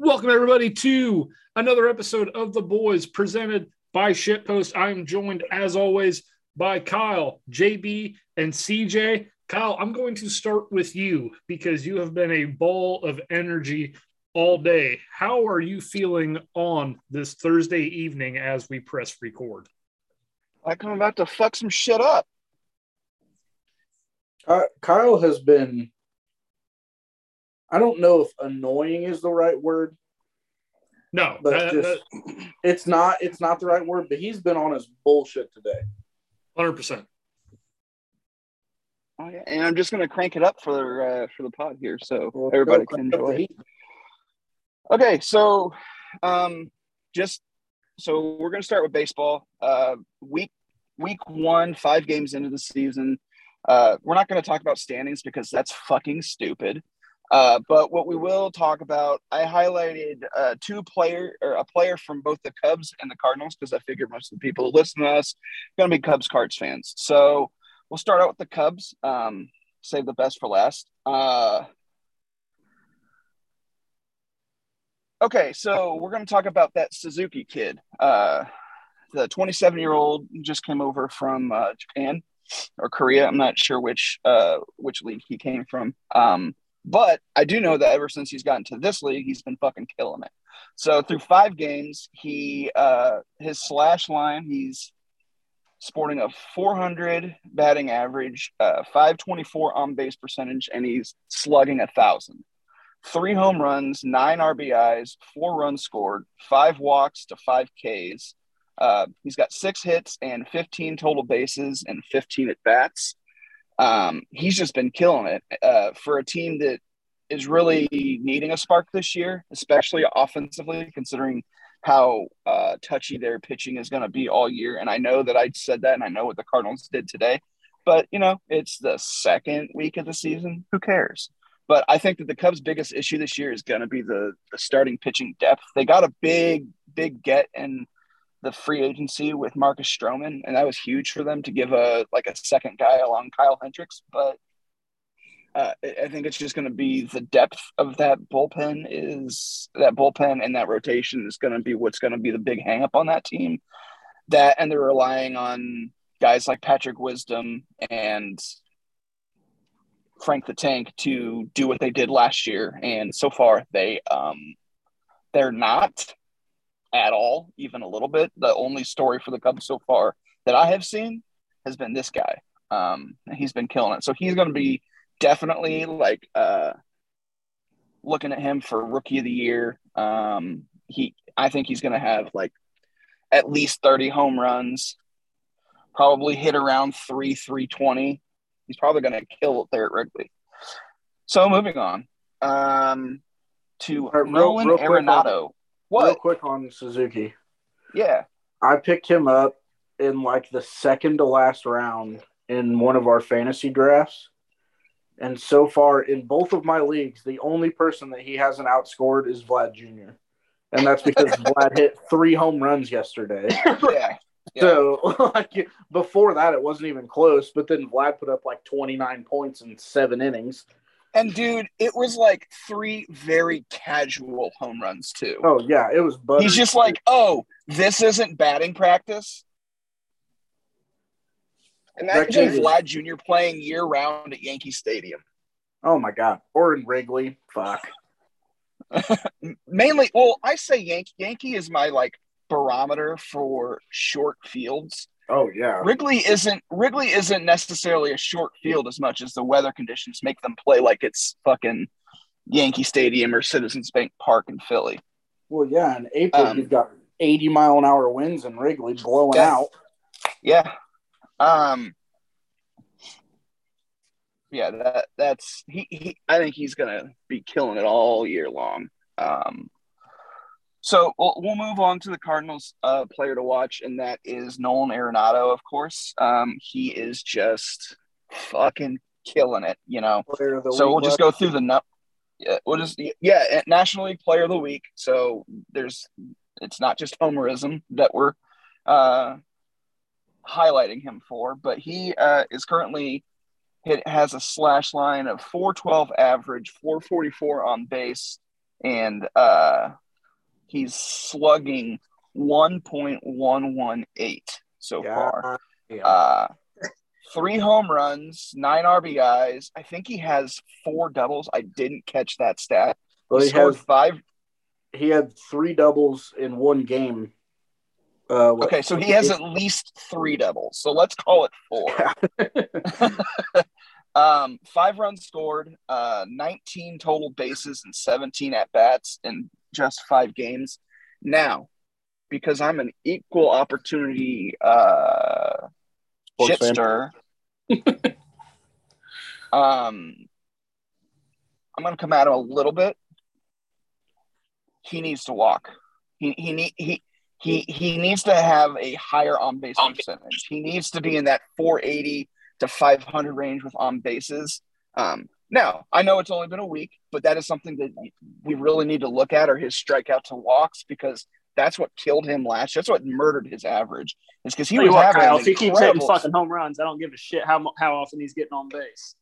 Welcome, everybody, to another episode of The Boys presented by Shitpost. I'm joined, as always, by Kyle, JB, and CJ. Kyle, I'm going to start with you because you have been a ball of energy all day. How are you feeling on this Thursday evening as we press record? Like I'm about to fuck some shit up. Kyle has been... I don't know if annoying is the right word. No, but it's not the right word, but he's been on his bullshit today. 100%. Oh, yeah. And I'm just going to crank it up for the pod here. So well, everybody can enjoy it. Okay. So so we're going to start with baseball. Week one, 5 games into the season. We're not going to talk about standings because that's fucking stupid. But what we will talk about, I highlighted a player from both the Cubs and the Cardinals because I figured most of the people who listen to us are going to be Cubs-Cards fans. So we'll start out with the Cubs, save the best for last. Okay, so we're going to talk about that Suzuki kid. The 27-year-old just came over from Japan or Korea. I'm not sure which league he came from. But I do know that ever since he's gotten to this league, he's been fucking killing it. So through 5 games, he his slash line, he's sporting a .400 batting average, .524 on-base percentage, and he's slugging 1,000. 3 home runs, 9 RBIs, 4 runs scored, 5 walks to 5 Ks. He's got 6 hits and 15 total bases and 15 at-bats. He's just been killing it for a team that is really needing a spark this year, especially offensively, considering how touchy their pitching is going to be all year. And I know that I said that, and I know what the Cardinals did today. But, you know, it's the second week of the season. Who cares? But I think that the Cubs' biggest issue this year is going to be the starting pitching depth. They got a big get in the free agency with Marcus Stroman, and that was huge for them to give a second guy along Kyle Hendricks. But I think it's just going to be the depth of that bullpen and that rotation is going to be what's going to be the big hang up on that team. That, and they're relying on guys like Patrick Wisdom and Frank the Tank to do what they did last year. And so far they're not at all, even a little bit. The only story for the Cubs so far that I have seen has been this guy. He's been killing it. So he's going to be definitely looking at him for rookie of the year. I think he's going to have at least 30 home runs, probably hit around 320. He's probably going to kill it there at Wrigley. So moving on to Nolan Arenado. What? Real quick on Suzuki. Yeah. I picked him up in the second to last round in one of our fantasy drafts. And so far in both of my leagues, the only person that he hasn't outscored is Vlad Jr. And that's because Vlad hit 3 home runs yesterday. Yeah. So before that, it wasn't even close. But then Vlad put up 29 points in 7 innings. And, dude, it was 3 very casual home runs, too. Oh, yeah, it was buttery. He's just this isn't batting practice? Imagine Vlad Jr. playing year-round at Yankee Stadium. Oh, my God. Or in Wrigley. Fuck. Mainly, I say Yankee. Yankee is my, barometer for short fields. Oh, yeah. Wrigley isn't necessarily a short field as much as the weather conditions make them play like it's fucking Yankee Stadium or Citizens Bank Park in Philly. Well, yeah, in April you've got 80-mile-an-hour winds in Wrigley blowing out. Yeah. Yeah, that's he I think he's going to be killing it all year long. So we'll move on to the Cardinals player to watch, and that is Nolan Arenado, of course. He is just fucking killing it, you know. So we'll just go through the National League Player of the Week. So it's not just homerism that we're highlighting him for, but he is currently has a slash line of .412 average, .444 on base, and he's slugging 1.118 so far. Yeah. 3 home runs, 9 RBIs. I think he has 4 doubles. I didn't catch that stat. Well, he scored 5. He had 3 doubles in one game. Okay, so he has at least 3 doubles. So let's call it 4. Yeah. 5 runs scored, 19 total bases and 17 at-bats in just 5 games. Now, because I'm an equal opportunity shitster, I'm going to come at him a little bit. He needs to walk. He needs to have a higher on base percentage. He needs to be in that 480 to 500 range with on bases. Now, I know it's only been a week, but that is something that we really need to look at, are his strikeout to walks, because that's what killed him last year. That's what murdered his average. It's because he was having Kyle, if he keeps hitting fucking home runs, I don't give a shit how often he's getting on base.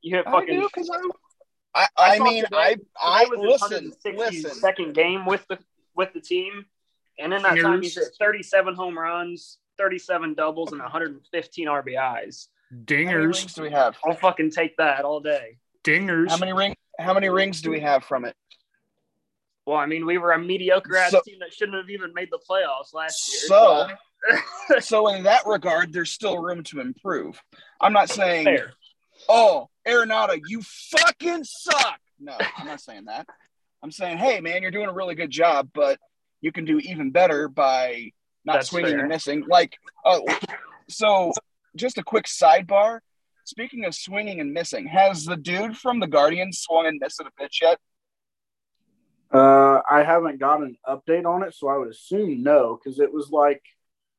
You hit fucking. I do, because I mean, listen. Second game with the team, and in that time, he hit 37 home runs, 37 doubles, and 115 RBIs. Dingers. How many rings do we have? I'll fucking take that all day. Dingers. How many rings do we have from it? Well, I mean, we were a mediocre ass team that shouldn't have even made the playoffs last year. So, so in that regard, there's still room to improve. I'm not saying, fair. Oh, Arenado, you fucking suck. No, I'm not saying that. I'm saying, hey, man, you're doing a really good job, but you can do even better by not swinging and missing. Like, so just a quick sidebar. Speaking of swinging and missing, has the dude from the Guardians swung and missed at a pitch yet? I haven't got an update on it, so I would assume no, because it was like,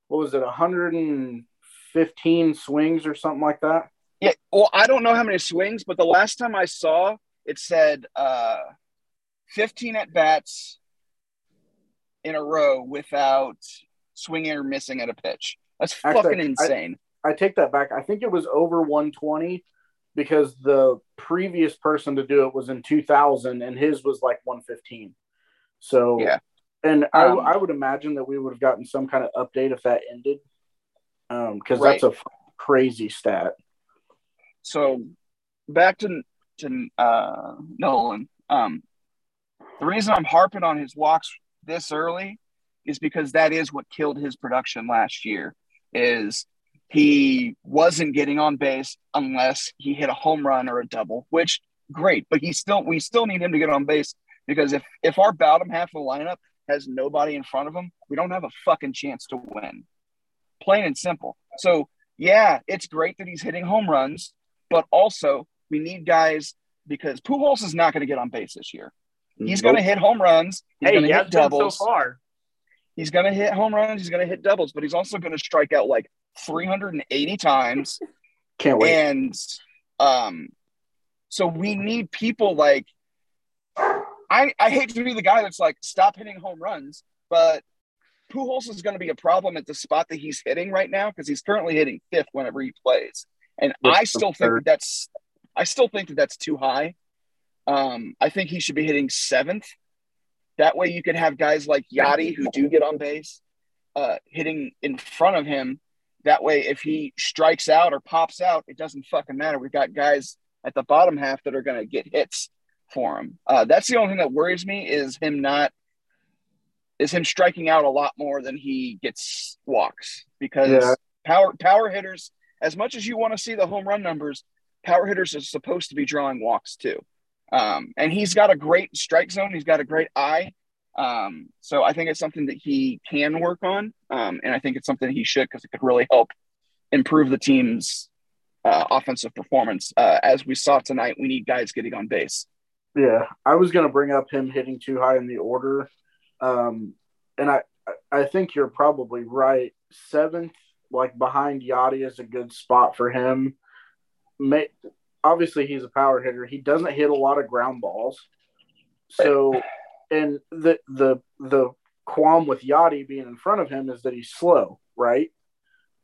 115 swings or something like that? Yeah, well, I don't know how many swings, but the last time I saw, it said 15 at-bats in a row without swinging or missing at a pitch. That's fucking insane. I take that back. I think it was over 120. Because the previous person to do it was in 2000, and his was like 115. So, yeah. And I would imagine that we would have gotten some kind of update if that ended, because that's a crazy stat. So, back to Nolan. The reason I'm harping on his walks this early is because that is what killed his production last year. Is he wasn't getting on base unless he hit a home run or a double, which great, but we still need him to get on base, because if our bottom half of the lineup has nobody in front of him, we don't have a fucking chance to win. Plain and simple. So yeah, it's great that he's hitting home runs, but also we need guys, because Pujols is not going to get on base this year. He's going to hit home runs. He's going to hit doubles. So far. He's going to hit home runs. He's going to hit doubles, but he's also going to strike out like 380 times. Can't wait. And so we need people like, I hate to be the guy that's like, stop hitting home runs, but Pujols is going to be a problem at the spot that he's hitting right now, because he's currently hitting fifth whenever he plays, and I still think that's too high. I think he should be hitting seventh. That way you could have guys like Yachty, who do get on base, hitting in front of him. That way, if he strikes out or pops out, it doesn't fucking matter. We've got guys at the bottom half that are going to get hits for him. That's the only thing that worries me, is him striking out a lot more than he gets walks, because power hitters, as much as you want to see the home run numbers, power hitters are supposed to be drawing walks too. And he's got a great strike zone. He's got a great eye. So I think it's something that he can work on. And I think it's something he should, because it could really help improve the team's offensive performance. As we saw tonight, we need guys getting on base. Yeah. I was going to bring up him hitting too high in the order. And I think you're probably right. Seventh, like behind Yachty, is a good spot for him. Obviously he's a power hitter. He doesn't hit a lot of ground balls. So, and the qualm with Yachty being in front of him is that he's slow, right?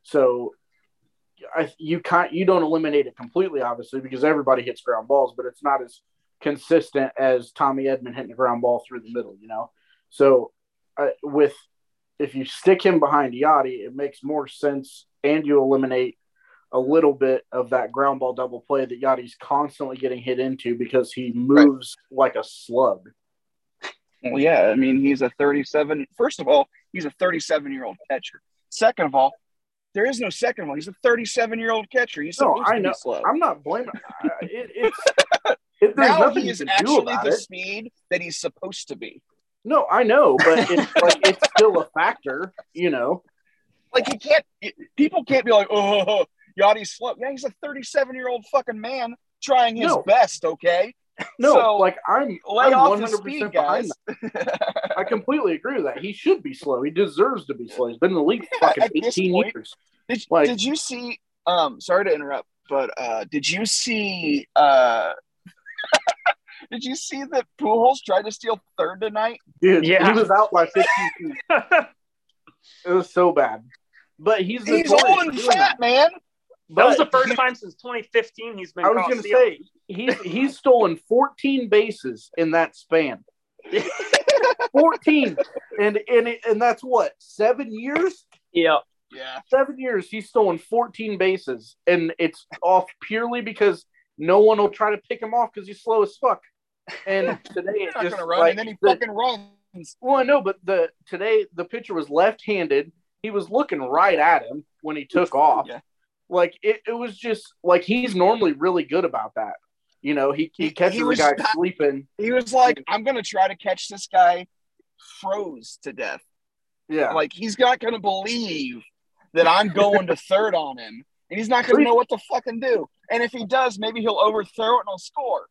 So you don't eliminate it completely, obviously, because everybody hits ground balls, but it's not as consistent as Tommy Edman hitting the ground ball through the middle, you know? So if you stick him behind Yachty, it makes more sense, and you eliminate a little bit of that ground ball double play that Yachty's constantly getting hit into because he moves like a slug. Well, yeah, I mean, first of all, he's a 37-year-old catcher. Second of all, there is no second one. He's a 37-year-old catcher. He's I know. Slow. I'm not blaming him. He is actually the speed that he's supposed to be. No, I know, but it's like it's still a factor, you know. Like people can't be like, oh, Yachty's slow. Yeah, he's a 37-year-old fucking man trying his best. Okay. No, so, like I'm 100% behind that. I completely agree with that. He should be slow. He deserves to be slow. He's been in the league fucking 18 years. Did you see? Sorry to interrupt, but did you see? Did you see that Pujols tried to steal third tonight? Dude, yeah, he was out by 15 feet. It was so bad. But he's old and fat, man. But that was the first time since 2015 he's been. I was going to say he's stolen 14 bases in that span. 14, and that's what, 7 years? Yeah, 7 years he's stolen 14 bases, and it's off purely because no one will try to pick him off because he's slow as fuck. And today it's just gonna run, and then he fucking runs. Well, I know, but today the pitcher was left-handed. He was looking right at him when he took off. Yeah. Like, it was just, like, he's normally really good about that. You know, he catches the guy sleeping. He was like, I'm going to try to catch this guy froze to death. Yeah. Like, he's not going to believe that I'm going to third on him. And he's not going to know what to fucking do. And if he does, maybe he'll overthrow it and I'll score.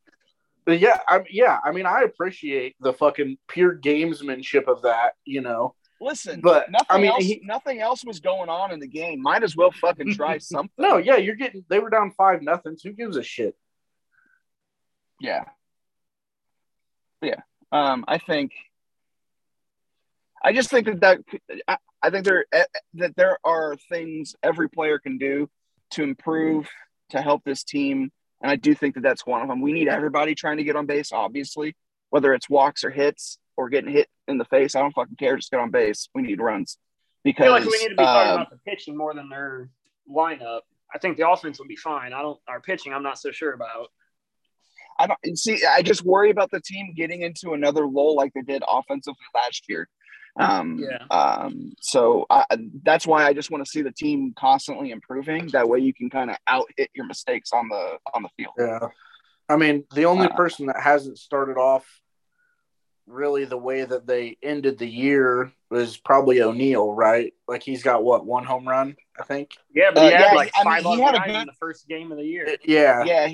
But I mean, I appreciate the fucking pure gamesmanship of that, you know. Listen, but nothing else was going on in the game. Might as well fucking try something. No, yeah, they were down 5-0. So who gives a shit? Yeah. I think there are things every player can do to improve, to help this team. And I do think that that's one of them. We need everybody trying to get on base, obviously, whether it's walks or hits. Or getting hit in the face, I don't fucking care. Just get on base. We need runs. Because I feel like we need to be talking about the pitching more than their lineup. I think the offense will be fine. Our pitching, I'm not so sure about. I just worry about the team getting into another lull like they did offensively last year. So that's why I just want to see the team constantly improving. That way, you can kind of out hit your mistakes on the field. Yeah, I mean, the only person that hasn't started off really the way that they ended the year was probably O'Neal, right? Like, he's got, what, one home run, I think? Yeah, but he had five in the first game of the year. Yeah.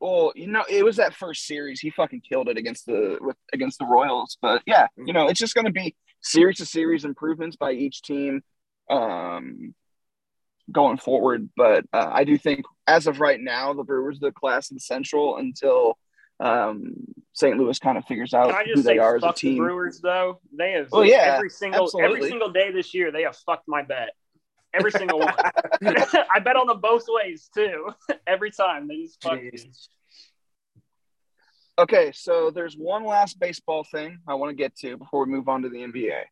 Well, you know, it was that first series. He fucking killed it against the Royals. But, yeah, you know, it's just going to be series to series improvements by each team going forward. But I do think, as of right now, the Brewers are the class in the Central until – St. Louis kind of figures out who they are as a team. The Brewers, though, they have every single day this year they have fucked my bet. Every single one. I bet on them both ways too. Every time they just fuck. Okay, so there's one last baseball thing I want to get to before we move on to the NBA.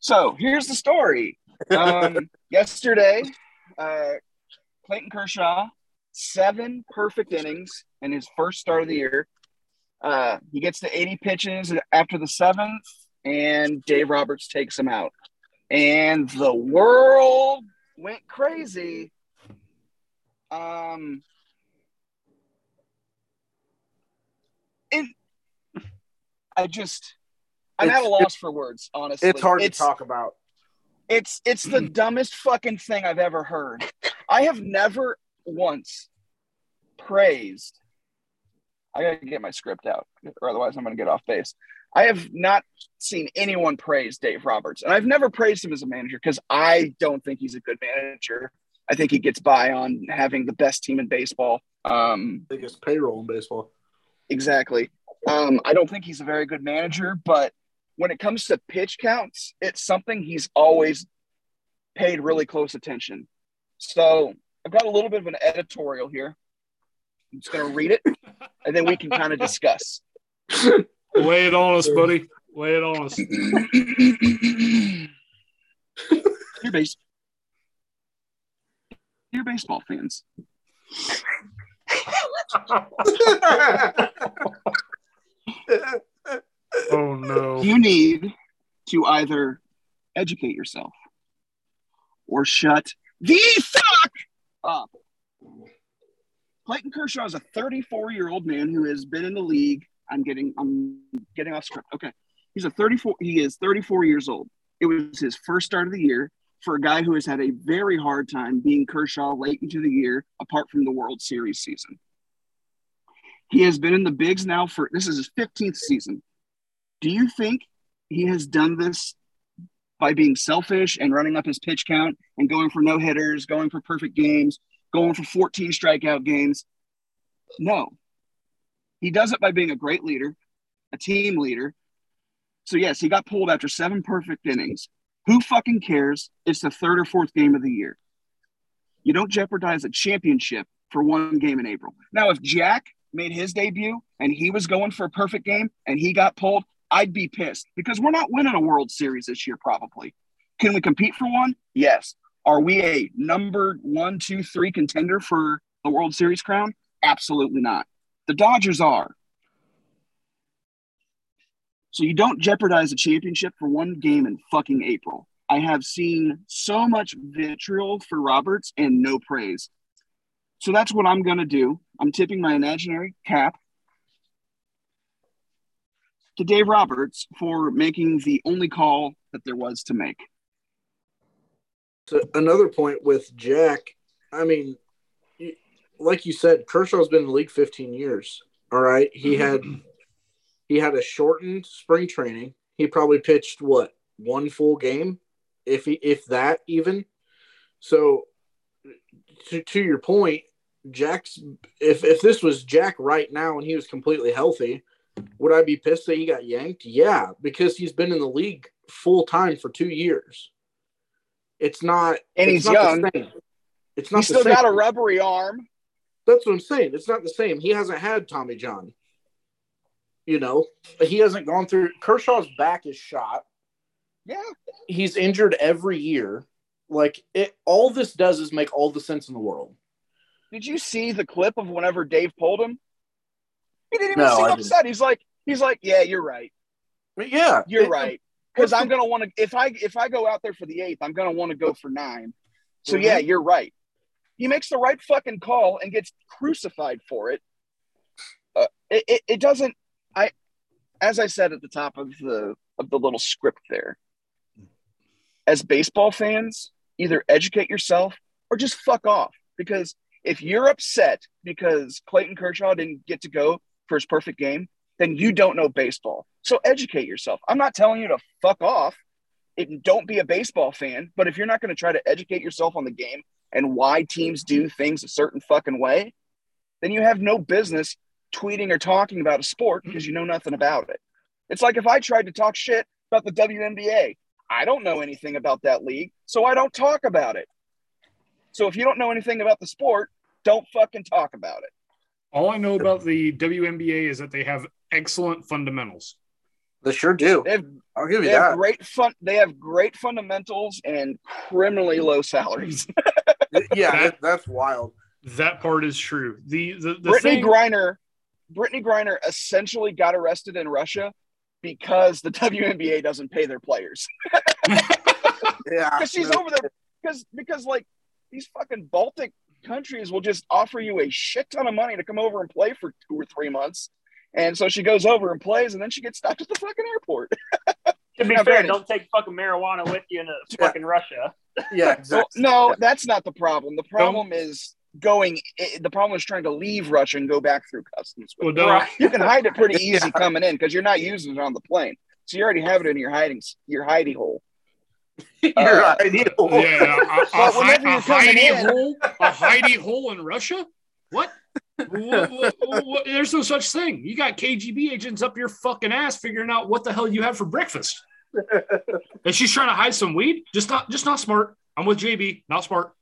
So here's the story. Yesterday, Clayton Kershaw. 7 perfect innings in his first start of the year. He gets to 80 pitches after the 7th, and Dave Roberts takes him out. And the world went crazy. I'm at a loss for words, honestly. It's hard to talk about. It's the dumbest fucking thing I've ever heard. I have never – once praised. I gotta get my script out, or otherwise I'm gonna get off base. I have not seen anyone praise Dave Roberts, and I've never praised him as a manager because I don't think he's a good manager. I think he gets by on having the best team in baseball. Biggest payroll in baseball. Exactly. I don't think he's a very good manager, but when it comes to pitch counts, it's something he's always paid really close attention. So I've got a little bit of an editorial here I'm just going to read it, and then we can kind of discuss. Lay it on us, buddy. Lay it on us. Dear baseball fans. Oh, no. You need to either educate yourself or shut the fuck up. Clayton Kershaw is a 34-year-old man who has been in the league. I'm getting off script. Okay. He is 34 years old. It was his first start of the year for a guy who has had a very hard time being Kershaw late into the year, apart from the World Series season. He has been in the bigs now for – this is his 15th season. Do you think he has done this by being selfish and running up his pitch count and going for no-hitters, going for perfect games, going for 14 strikeout games? No. He does it by being a great leader, a team leader. So, yes, he got pulled after 7 perfect innings. Who fucking cares? It's the 3rd or 4th game of the year. You don't jeopardize a championship for one game in April. Now, if Jack made his debut and he was going for a perfect game and he got pulled, I'd be pissed because we're not winning a World Series this year probably. Can we compete for one? Yes. Are we a number 1, 2, 3 contender for the World Series crown? Absolutely not. The Dodgers are. So you don't jeopardize a championship for one game in fucking April. I have seen so much vitriol for Roberts and no praise. So that's what I'm going to do. I'm tipping my imaginary cap to Dave Roberts for making the only call that there was to make. So another point with Jack, I mean, like you said, Kershaw's been in the league 15 years, all right? He had a shortened spring training. He probably pitched, what, one full game, if that even? So to your point, Jack's if this was Jack right now and he was completely healthy, would I be pissed that he got yanked? Yeah, because he's been in the league full-time for 2 years. It's not – and he's young. It's not. He's still got a rubbery arm. That's what I'm saying. It's not the same. He hasn't had Tommy John. You know, he hasn't gone through – Kershaw's back is shot. Yeah. He's injured every year. Like, all this does is make all the sense in the world. Did you see the clip of whenever Dave pulled him? He didn't even seem upset. He's like, yeah, you're right. But yeah. You're right. Because I'm going to want to – if I go out there for the 8th, I'm going to want to go for 9. So, mm-hmm. Yeah, you're right. He makes the right fucking call and gets crucified for it. It doesn't – as I said at the top of the little script there, as baseball fans, either educate yourself or just fuck off. Because if you're upset because Clayton Kershaw didn't get to go for his perfect game, then you don't know baseball. So educate yourself. I'm not telling you to fuck off. Don't be a baseball fan. But if you're not going to try to educate yourself on the game and why teams do things a certain fucking way, then you have no business tweeting or talking about a sport because you know nothing about it. It's like if I tried to talk shit about the WNBA. I don't know anything about that league, so I don't talk about it. So if you don't know anything about the sport, don't fucking talk about it. All I know about the WNBA is that they have excellent fundamentals. They sure do. I'll give you that. They have great fundamentals and criminally low salaries. Yeah, that's wild. That part is true. The Brittany Griner essentially got arrested in Russia because the WNBA doesn't pay their players. Yeah, because she's over there. Because like these fucking Baltic countries will just offer you a shit ton of money to come over and play for 2 or 3 months. And so she goes over and plays, and then she gets stopped at the fucking airport. To be fair, don't take fucking marijuana with you into fucking Russia. Yeah, exactly. Well, no, that's not the problem. The problem is going. The problem is trying to leave Russia and go back through customs. You can hide it pretty easy coming in because you're not using it on the plane, so you already have it in your hidey hole. Your hidey hole. Yeah, a hidey hole in Russia. What? What? There's no such thing. You got KGB agents up your fucking ass figuring out what the hell you had for breakfast. And she's trying to hide some weed. Just not smart. I'm with JB. Not smart.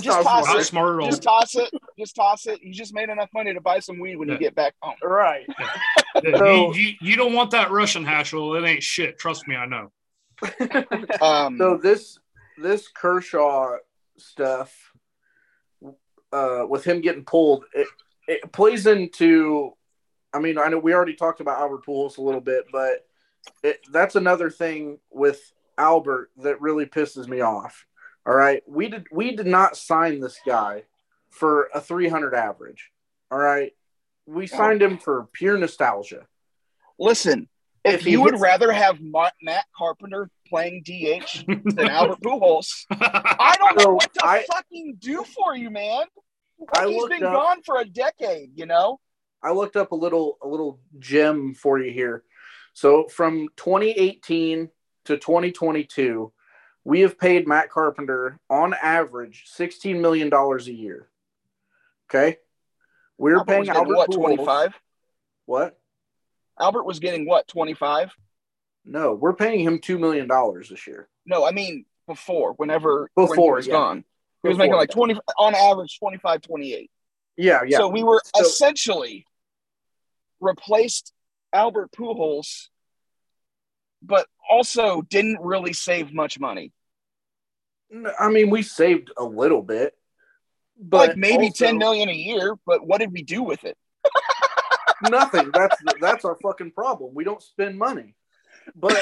Just toss it. You just made enough money to buy some weed when you get back home. Right. Yeah. Yeah. So, you don't want that Russian hash oil. It ain't shit. Trust me, I know. So this Kershaw stuff with him getting pulled, it plays into – I mean, I know we already talked about Albert Pujols a little bit, but that's another thing with Albert that really pisses me off. All right, we did not sign this guy for a 300 average. All right, we signed him for pure nostalgia. Listen, if you would rather have Matt Carpenter playing DH than Albert Pujols, I don't know what to fucking do for you, man. Like, he's been gone for a decade, you know. I looked up a little gem for you here. So from 2018 to 2022. We have paid Matt Carpenter, on average, $16 million a year. Okay? We're Albert paying Albert what, Pujols. 25? What? Albert was getting what, 25? No, we're paying him $2 million this year. No, I mean before he was gone. He was making like 20, on average, 25, 28. Yeah. So we were essentially replaced Albert Pujols, but also didn't really save much money. I mean, we saved a little bit, but like maybe also, $10 million a year. But what did we do with it? Nothing. That's our fucking problem. We don't spend money. But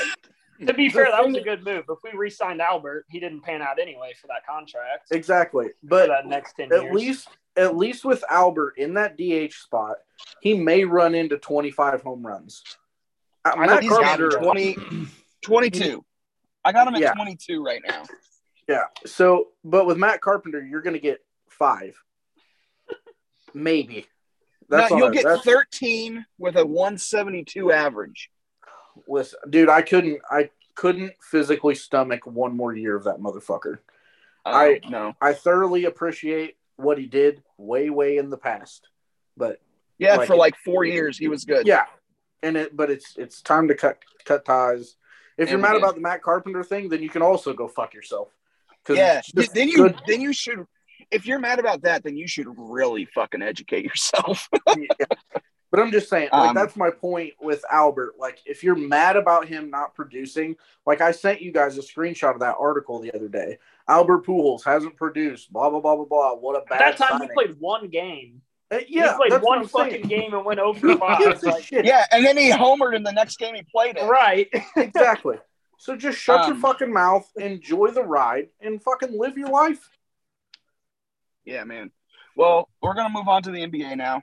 to be fair, that was a good move. If we re-signed Albert, he didn't pan out anyway for that contract. Exactly. But for that next 10 years, at least with Albert in that DH spot, he may run into 25 home runs. I know he's got 22. I got him at 22 right now. Yeah. So, but with Matt Carpenter, you're going to get 5. Maybe. You'll get 13 with a 172 average. Listen, dude, I couldn't physically stomach one more year of that motherfucker. I thoroughly appreciate what he did way in the past. But yeah, like, for like 4 years he was good. Yeah. And it's time to cut ties. If you're mad about the Matt Carpenter thing, then you can also go fuck yourself. Yeah. Then you should. If you're mad about that, then you should really fucking educate yourself. Yeah. But I'm just saying, like, that's my point with Albert. Like, if you're mad about him not producing, like I sent you guys a screenshot of that article the other day. Albert Pujols hasn't produced. Blah blah blah blah blah. What a bad. At that time signing. He played one game. Yeah, he played one fucking game and went 0-5. Like, yeah, and then he homered in the next game he played it. Right. Exactly. So just shut your fucking mouth, enjoy the ride, and fucking live your life. Yeah, man. Well, we're going to move on to the NBA now.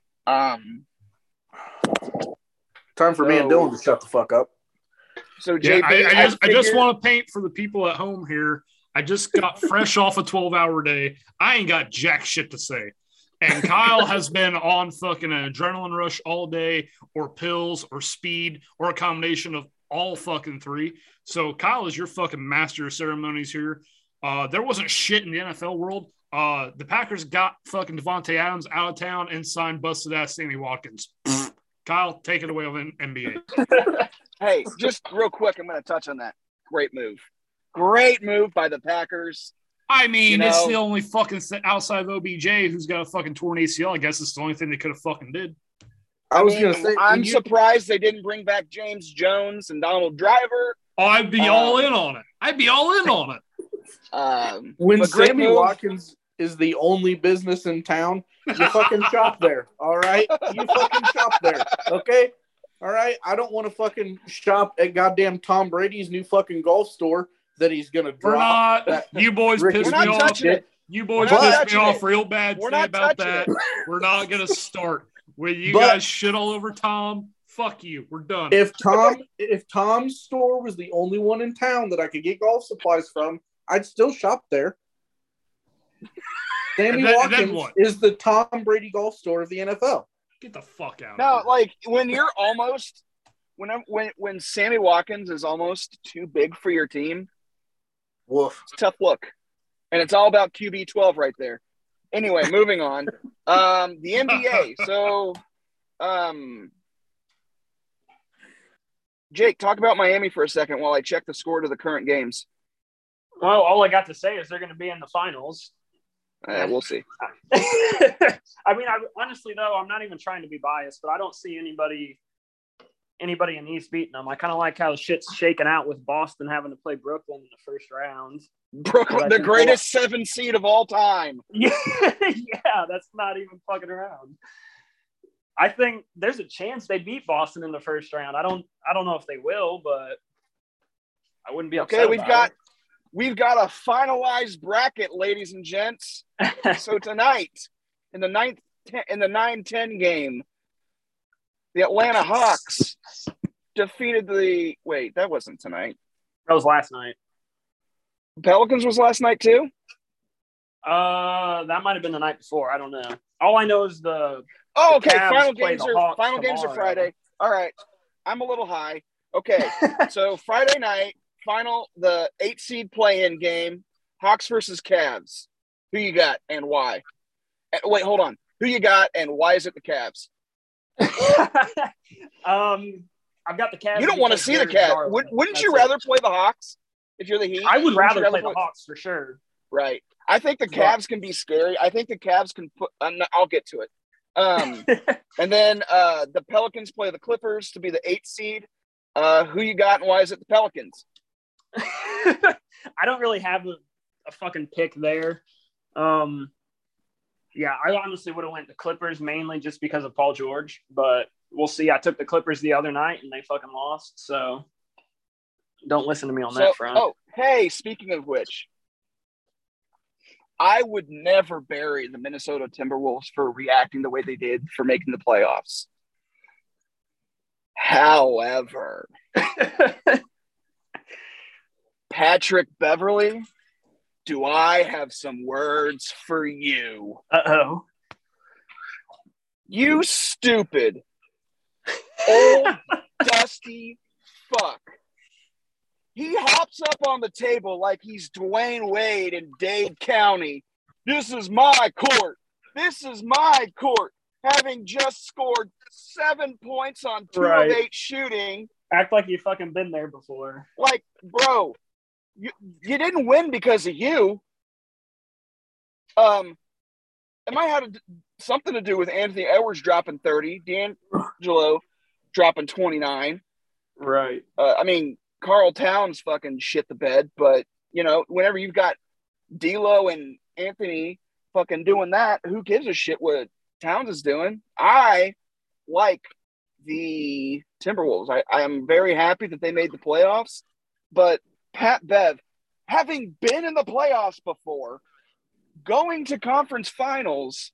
Time for me and Dylan to shut the fuck up. So, JP, I just want to paint for the people at home here. I just got fresh off a 12-hour day. I ain't got jack shit to say. And Kyle has been on fucking an adrenaline rush all day, or pills, or speed, or a combination of all fucking three. So Kyle is your fucking master of ceremonies here. There wasn't shit in the NFL world. The Packers got fucking Devontae Adams out of town and signed busted-ass Sammy Watkins. Kyle, take it away with an NBA. Hey, just real quick, I'm going to touch on that. Great move. Great move by the Packers. I mean, it's the only fucking – outside of OBJ, who's got a fucking torn ACL, I guess it's the only thing they could have fucking did. I was going to say – I'm surprised they didn't bring back James Jones and Donald Driver. Oh, I'd be all in on it. When Sammy Watkins is the only business in town, you fucking shop there, all right? You fucking shop there, okay? All right? I don't want to fucking shop at goddamn Tom Brady's new fucking golf store. That he's gonna drop. You boys pissed me off. You boys pissed me off real bad today about that. We're not gonna start with you guys shit all over Tom. Fuck you. We're done. If Tom's store was the only one in town that I could get golf supplies from, I'd still shop there. Sammy Watkins is the Tom Brady golf store of the NFL. Get the fuck out. No, like when you're almost when Sammy Watkins is almost too big for your team. Woof. It's a tough look. And it's all about QB12 right there. Anyway, moving on. The NBA. So, Jake, talk about Miami for a second while I check the score to the current games. Well, all I got to say is they're going to be in the finals. We'll see. I mean, honestly, though, I'm not even trying to be biased, but I don't see anybody in the East beating them. I kind of like how shit's shaken out with Boston having to play Brooklyn in the first round. Brooklyn, the greatest 7 seed of all time. Yeah, that's not even fucking around. I think there's a chance they beat Boston in the first round. I don't know if they will, but I wouldn't be upset. Okay, we've got a finalized bracket, ladies and gents. So tonight, in the 9-10 game, the Atlanta Hawks defeated the – wait, that wasn't tonight. That was last night. Pelicans was last night too? That might have been the night before. I don't know. All I know is the – oh, okay. Final games are Friday. All right. I'm a little high. Okay. So Friday night, the 8-seed play-in game, Hawks versus Cavs. Who you got and why? Wait, hold on. Who you got and why is it the Cavs? I've got the Cavs. You don't want to see the Cavs. Wouldn't you rather play the Hawks if you're the Heat? I would rather play the Hawks for sure. Right. I think the Cavs can be scary. I think the Cavs can put – I'll get to it. And then the Pelicans play the Clippers to be the 8th seed. Who you got and why is it the Pelicans? I don't really have a fucking pick there. Yeah, I honestly would have went the Clippers mainly just because of Paul George, but we'll see. I took the Clippers the other night and they fucking lost, so don't listen to me on that front. Oh, hey, speaking of which, I would never bury the Minnesota Timberwolves for reacting the way they did for making the playoffs. However, Patrick Beverly, do I have some words for you? Uh-oh. You stupid, old, dusty fuck. He hops up on the table like he's Dwayne Wade in Dade County. This is my court. This is my court. Having just scored 7 points on 2 of 8 shooting. Act like you've fucking been there before. Like, bro. You didn't win because of you. It might have something to do with Anthony Edwards dropping 30, D'Angelo dropping 29. Right. I mean, Karl Towns fucking shit the bed, but, you know, whenever you've got D'Lo and Anthony fucking doing that, who gives a shit what Towns is doing? I like the Timberwolves. I am very happy that they made the playoffs, but Pat Bev, having been in the playoffs before, going to conference finals,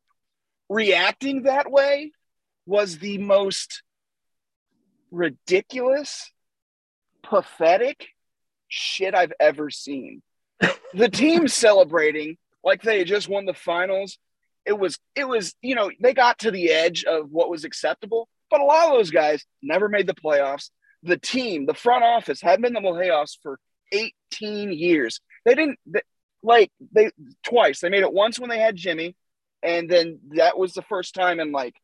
reacting that way was the most ridiculous, pathetic shit I've ever seen. The team celebrating like they just won the finals. It was, you know, they got to the edge of what was acceptable, but a lot of those guys never made the playoffs. The team, the front office, had been in the playoffs for 18 years. They made it once when they had Jimmy, and then that was the first time in like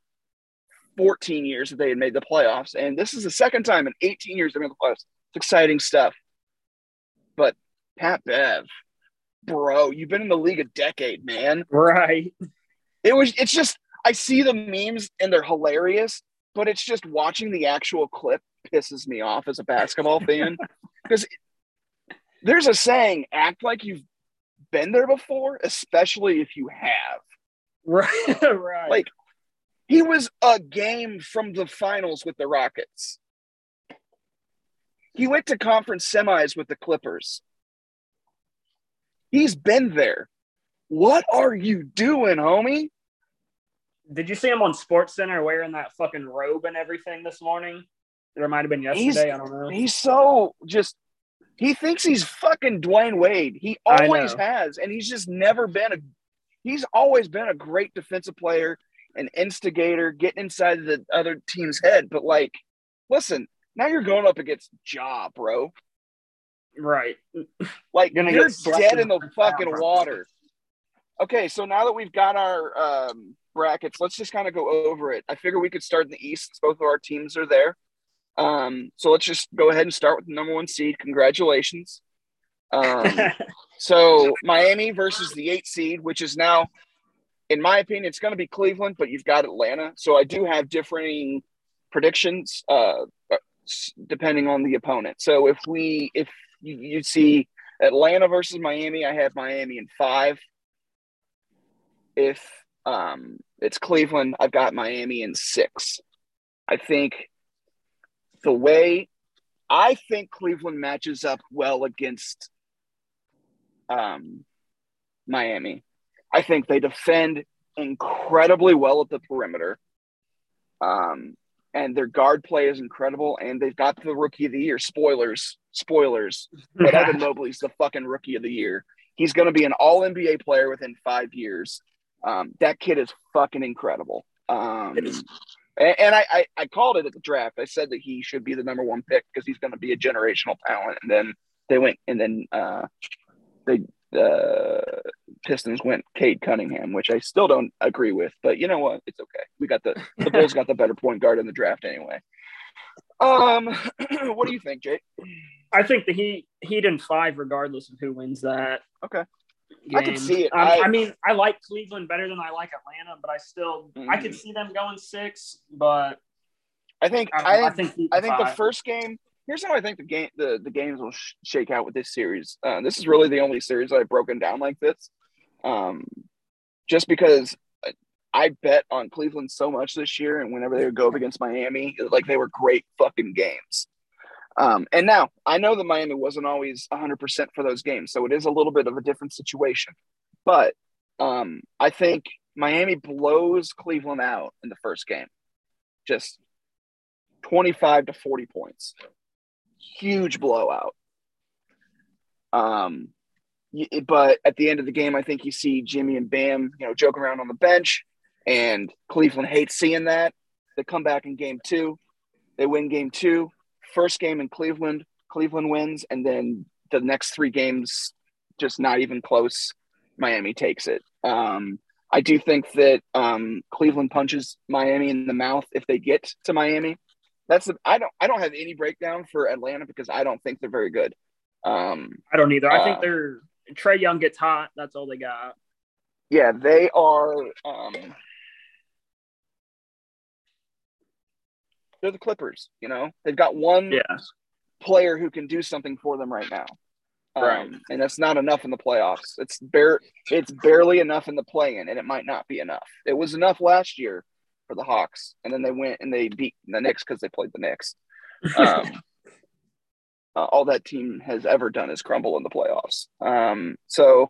14 years that they had made the playoffs, and this is the second time in 18 years they made the playoffs. It's exciting stuff. But Pat Bev, bro, you've been in the league a decade, man. Right. It's just, I see the memes and they're hilarious, but it's just watching the actual clip pisses me off as a basketball fan, because there's a saying, act like you've been there before, especially if you have. Right. Like, he was a game from the finals with the Rockets. He went to conference semis with the Clippers. He's been there. What are you doing, homie? Did you see him on SportsCenter wearing that fucking robe and everything this morning? Or it might have been yesterday. I don't know. He's so just... He thinks he's fucking Dwayne Wade. He always has, and he's just never been he's always been a great defensive player, an instigator, getting inside the other team's head. But, like, listen, now you're going up against Ja, bro. Right. Like, you're dead in the fucking water. Okay, so now that we've got our brackets, let's just kind of go over it. I figure we could start in the East since both of our teams are there. So let's just go ahead and start with the number 1 seed. Congratulations. So Miami versus the 8 seed, which is now, in my opinion, it's going to be Cleveland, but you've got Atlanta. So I do have differing predictions depending on the opponent. So if you see Atlanta versus Miami, I have Miami in 5. If it's Cleveland, I've got Miami in 6. I think Cleveland matches up well against Miami. I think they defend incredibly well at the perimeter. And their guard play is incredible. And they've got the rookie of the year. Spoilers. But Evan Mobley's the fucking rookie of the year. He's going to be an all-NBA player within 5 years. That kid is fucking incredible. And I called it at the draft. I said that he should be the number 1 pick because he's going to be a generational talent. And then they went – and then Pistons went Cade Cunningham, which I still don't agree with. But you know what? It's okay. We got the Bulls got the better point guard in the draft anyway. What do you think, Jake? I think the Heat in 5 regardless of who wins that. Okay. Game. I can see it. I mean, I like Cleveland better than I like Atlanta, but I still I could see them going 6. But I think the first game. Here's how I think the games will shake out with this series. This is really the only series that I've broken down like this, just because I bet on Cleveland so much this year, and whenever they would go up against Miami, like they were great fucking games. And now I know that Miami wasn't always 100% for those games. So it is a little bit of a different situation, but I think Miami blows Cleveland out in the first game, just 25 to 40 points, huge blowout. But at the end of the game, I think you see Jimmy and Bam, joke around on the bench, and Cleveland hates seeing that. They come back in game 2, they win game 2. First game in Cleveland wins, and then the next 3 games, just not even close, Miami takes it. I do think that Cleveland punches Miami in the mouth if they get to Miami. I don't have any breakdown for Atlanta because I don't think they're very good. I don't either. I think they're – Trae Young gets hot. That's all they got. Yeah, they are they're the Clippers, They've got one player who can do something for them right now. Right. And that's not enough in the playoffs. It's barely enough in the play-in, and it might not be enough. It was enough last year for the Hawks, and then they went and they beat the Knicks because they played the Knicks. All that team has ever done is crumble in the playoffs. So,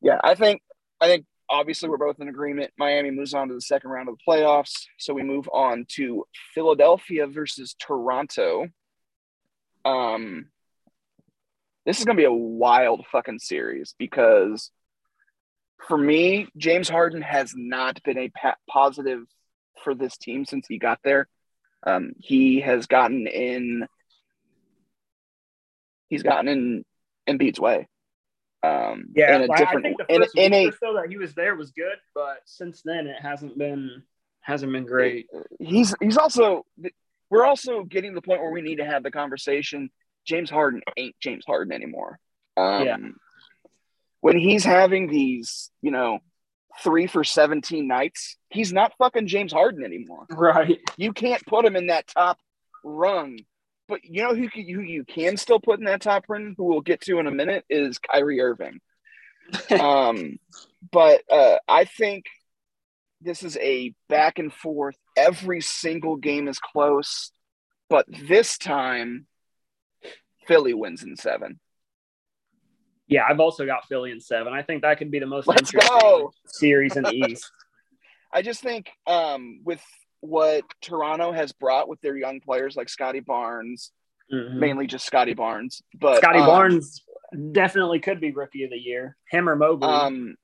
yeah, I think obviously, we're both in agreement. Miami moves on to the second round of the playoffs. So we move on to Philadelphia versus Toronto. This is going to be a wild fucking series because, for me, James Harden has not been a positive for this team since he got there. He's gotten in Embiid's way. I think the first week or so that he was there was good, but since then it hasn't been great. We're also getting to the point where we need to have the conversation. James Harden ain't James Harden anymore. When he's having these, 3 for 17 nights, he's not fucking James Harden anymore. Right? You can't put him in that top rung. But you know who you can still put in that top run, who we'll get to in a minute, is Kyrie Irving. But I think this is a back and forth. Every single game is close. But this time, Philly wins in 7. Yeah, I've also got Philly in 7. I think that could be the most interesting series in the East. I just think with – what Toronto has brought with their young players like Scotty Barnes, mainly just Scotty Barnes, but Scotty Barnes definitely could be rookie of the year, him or Mobley.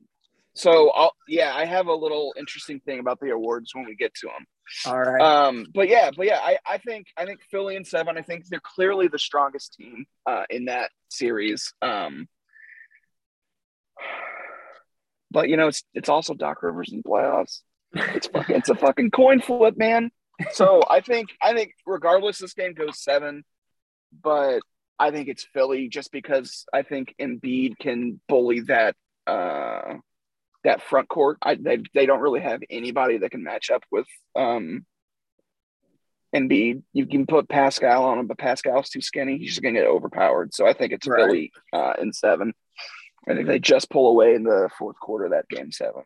So I have a little interesting thing about the awards when we get to them. All right. I think Philly in 7. I think they're clearly the strongest team in that series. But it's also Doc Rivers in the playoffs. It's a fucking coin flip, man. So I think regardless, this game goes 7, but I think it's Philly, just because I think Embiid can bully that that front court. They don't really have anybody that can match up with Embiid. You can put Pascal on him, but Pascal's too skinny. He's just going to get overpowered. So I think it's right. Philly in seven. I think they just pull away in the fourth quarter of that game seven.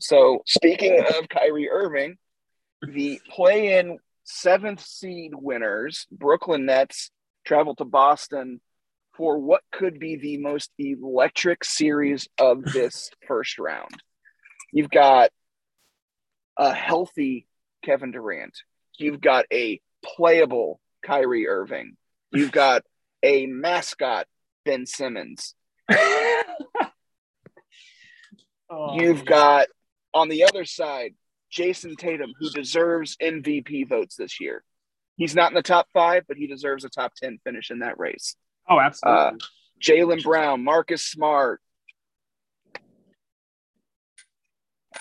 So speaking of Kyrie Irving, the play-in seventh seed winners, Brooklyn Nets, travel to Boston for what could be the most electric series of this first round. You've got a healthy Kevin Durant. You've got a playable Kyrie Irving. You've got a mascot Ben Simmons. You've got, on the other side, Jason Tatum, who deserves MVP votes this year. He's not in the top five, but he deserves a top 10 finish in that race. Oh, absolutely. Jaylen Brown, Marcus Smart.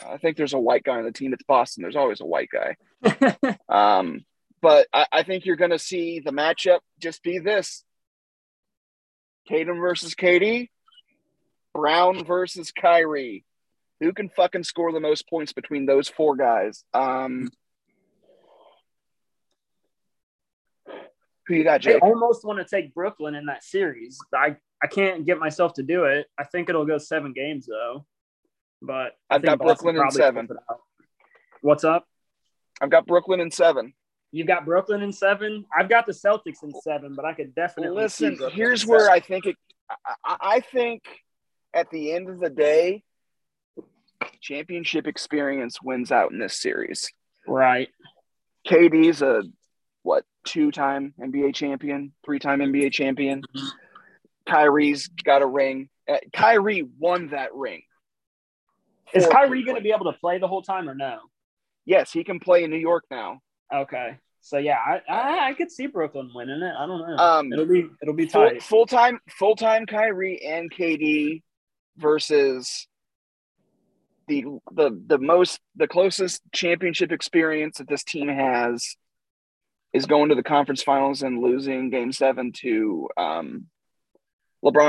I think there's a white guy on the team. It's Boston. There's always a white guy. But I think you're going to see the matchup just be this. Tatum versus KD, Brown versus Kyrie. Who can fucking score the most points between those four guys? Who you got, Jake? I almost want to take Brooklyn in that series. I can't get myself to do it. I think it'll go seven games, though. But I've got Brooklyn in seven. What's up? I've got Brooklyn in seven. You've got Brooklyn in seven? I've got the Celtics in seven, but I could definitely listen, here's where I think it – I think at the end of the day, championship experience wins out in this series. Right. KD's a – what, two-time NBA champion, three-time NBA champion. Kyrie's got a ring. Kyrie won that ring. Is Kyrie going to be able to play the whole time or no? Yes, he can play in New York now. Okay. So, yeah, I could see Brooklyn winning it. I don't know. It'll be tight. Full-time Kyrie and KD versus the closest championship experience that this team has is going to the conference finals and losing game seven to LeBron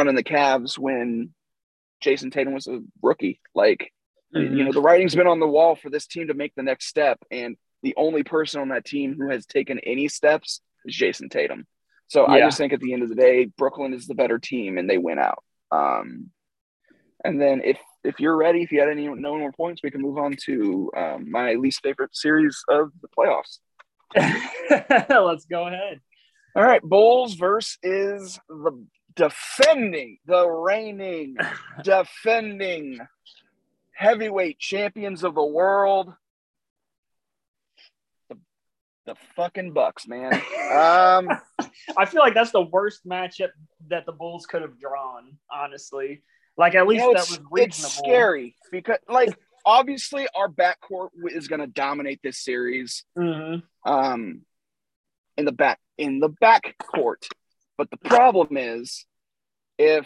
and the Cavs when Jason Tatum was a rookie. Like, you know, the writing's been on the wall for this team to make the next step. And the only person on that team who has taken any steps is Jason Tatum. So yeah. I just think at the end of the day, Brooklyn is the better team and they win out. And then if you're ready, if you had no more points, we can move on to my least favorite series of the playoffs. Let's go ahead. All right, Bulls versus the defending heavyweight champions of the world, the fucking Bucks, man. I feel like that's the worst matchup that the Bulls could have drawn, honestly. Like, at least that was reasonable. It's scary because, like, obviously, our backcourt is going to dominate this series. In the backcourt, but the problem is if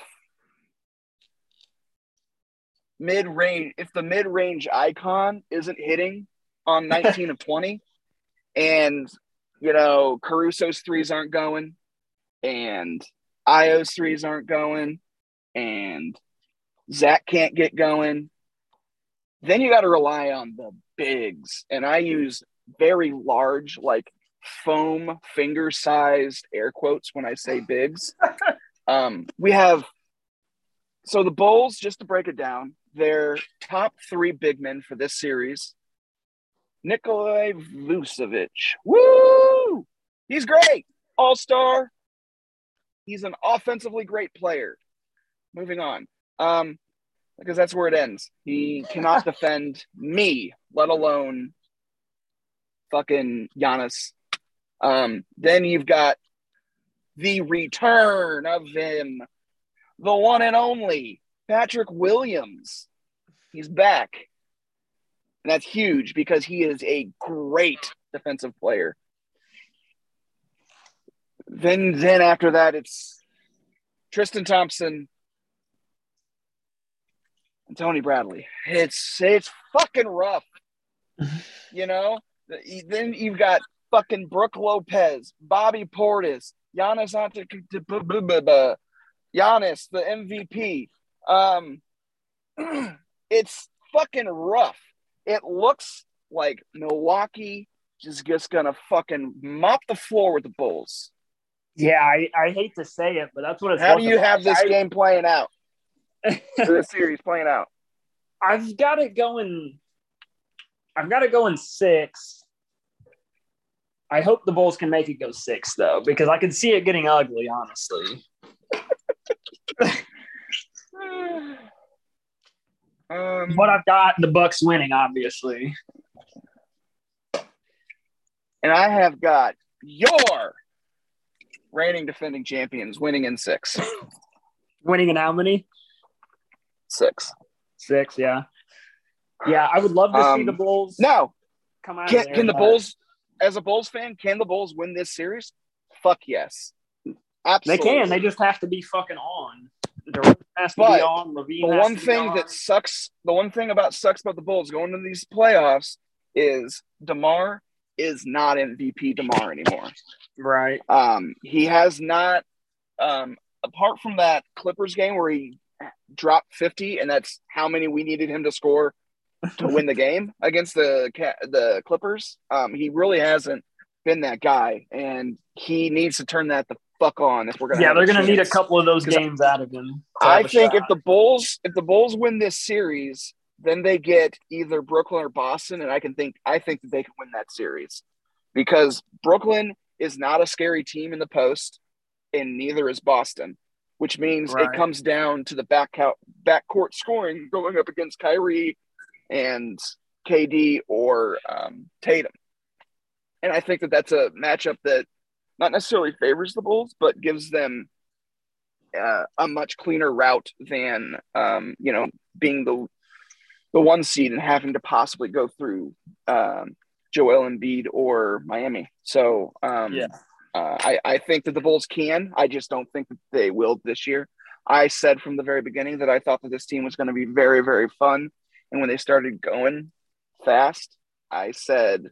the mid-range icon isn't hitting on 19 of 20, and you know Caruso's threes aren't going, and Io's threes aren't going, and Zach can't get going. Then you got to rely on the bigs. And I use very large, like foam finger sized air quotes when I say bigs. So the Bulls, just to break it down, their top three big men for this series, Nikola Vucevic. Woo! He's great. All-star. He's an offensively great player. Moving on. Because that's where it ends. He cannot defend me, let alone fucking Giannis. Then you've got the return of him, the one and only Patrick Williams. He's back. And that's huge because he is a great defensive player. Then after that, it's Tristan Thompson, Tony Bradley. It's fucking rough, you know. Then you've got fucking Brooke Lopez, Bobby Portis, Giannis Antetokounmpo, Giannis, the MVP. It's fucking rough. It looks like Milwaukee is just gonna fucking mop the floor with the Bulls. Yeah, I hate to say it, but that's what it's. How do you have this game playing out? The series playing out. I've got it going six. I hope the Bulls can make it go six, though, because I can see it getting ugly, honestly. But I've got the Bucks winning, obviously. And I have got your reigning defending champions winning in six. Winning in how many? Six, yeah. Yeah, I would love to see the Bulls. No. Come out of there, can the Bulls... As a Bulls fan, can the Bulls win this series? Fuck yes. Absolutely. They can. They just have to be fucking on. Durant has to be on. Levine has to be on. The one thing about the Bulls going into these playoffs is DeMar is not MVP DeMar anymore. Right. He has not, apart from that Clippers game where he dropped 50, and that's how many we needed him to score to win the game against the Clippers. He really hasn't been that guy, and he needs to turn that the fuck on if we're gonna. Yeah, they're gonna need a couple of those games out of him. I think if the Bulls win this series, then they get either Brooklyn or Boston, and I think that they can win that series because Brooklyn is not a scary team in the post, and neither is Boston, which means it comes down to the backcourt scoring going up against Kyrie and KD or Tatum. And I think that that's a matchup that not necessarily favors the Bulls, but gives them a much cleaner route than, being the one seed and having to possibly go through Joel Embiid or Miami. So I think that the Bulls can. I just don't think that they will this year. I said from the very beginning that I thought that this team was going to be very, very fun. And when they started going fast, I said,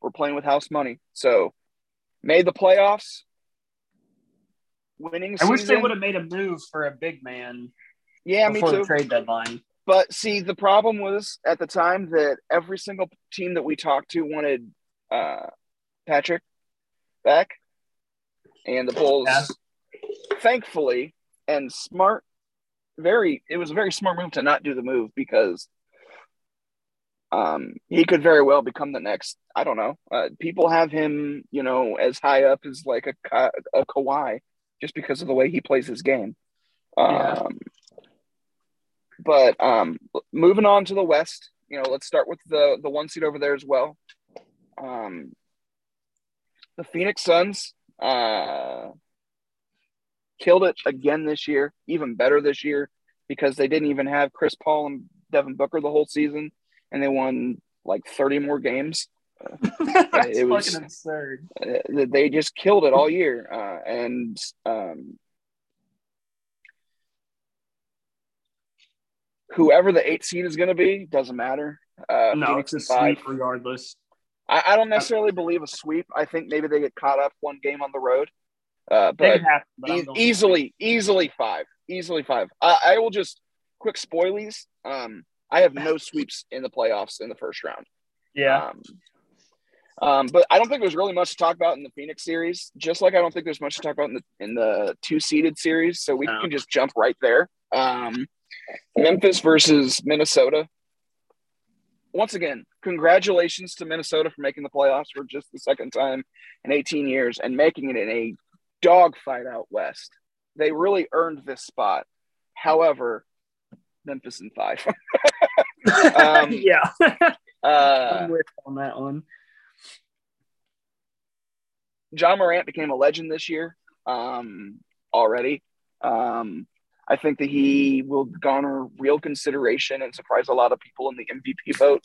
we're playing with house money. So, made the playoffs, winning season. I wish they would have made a move for a big man. Yeah, me too. Before the trade deadline. But, see, the problem was at the time that every single team that we talked to wanted Patrick back. And the Bulls, thankfully, and smart, it was a very smart move to not do the move because – he could very well become the next, I don't know. People have him, as high up as like a Kawhi just because of the way he plays his game. But moving on to the West, let's start with the one seed over there as well. The Phoenix Suns killed it again this year, even better this year because they didn't even have Chris Paul and Devin Booker the whole season. And they won like 30 more games. That's fucking absurd. They just killed it all year. Whoever the 8th seed is going to be, doesn't matter. Phoenix it's a sweep regardless. I don't necessarily believe a sweep. I think maybe they get caught up one game on the road. Easily 5. Easily 5. I will just quick spoilies. I have no sweeps in the playoffs in the first round. Yeah. But I don't think there's really much to talk about in the Phoenix series, just like I don't think there's much to talk about in the two-seeded series, so we can just jump right there. Memphis versus Minnesota. Once again, congratulations to Minnesota for making the playoffs for just the second time in 18 years and making it in a dogfight out West. They really earned this spot. However, Memphis in 5. Yeah. I'm with on that one. Ja Morant became a legend this year already. I think that he will garner real consideration and surprise a lot of people in the MVP vote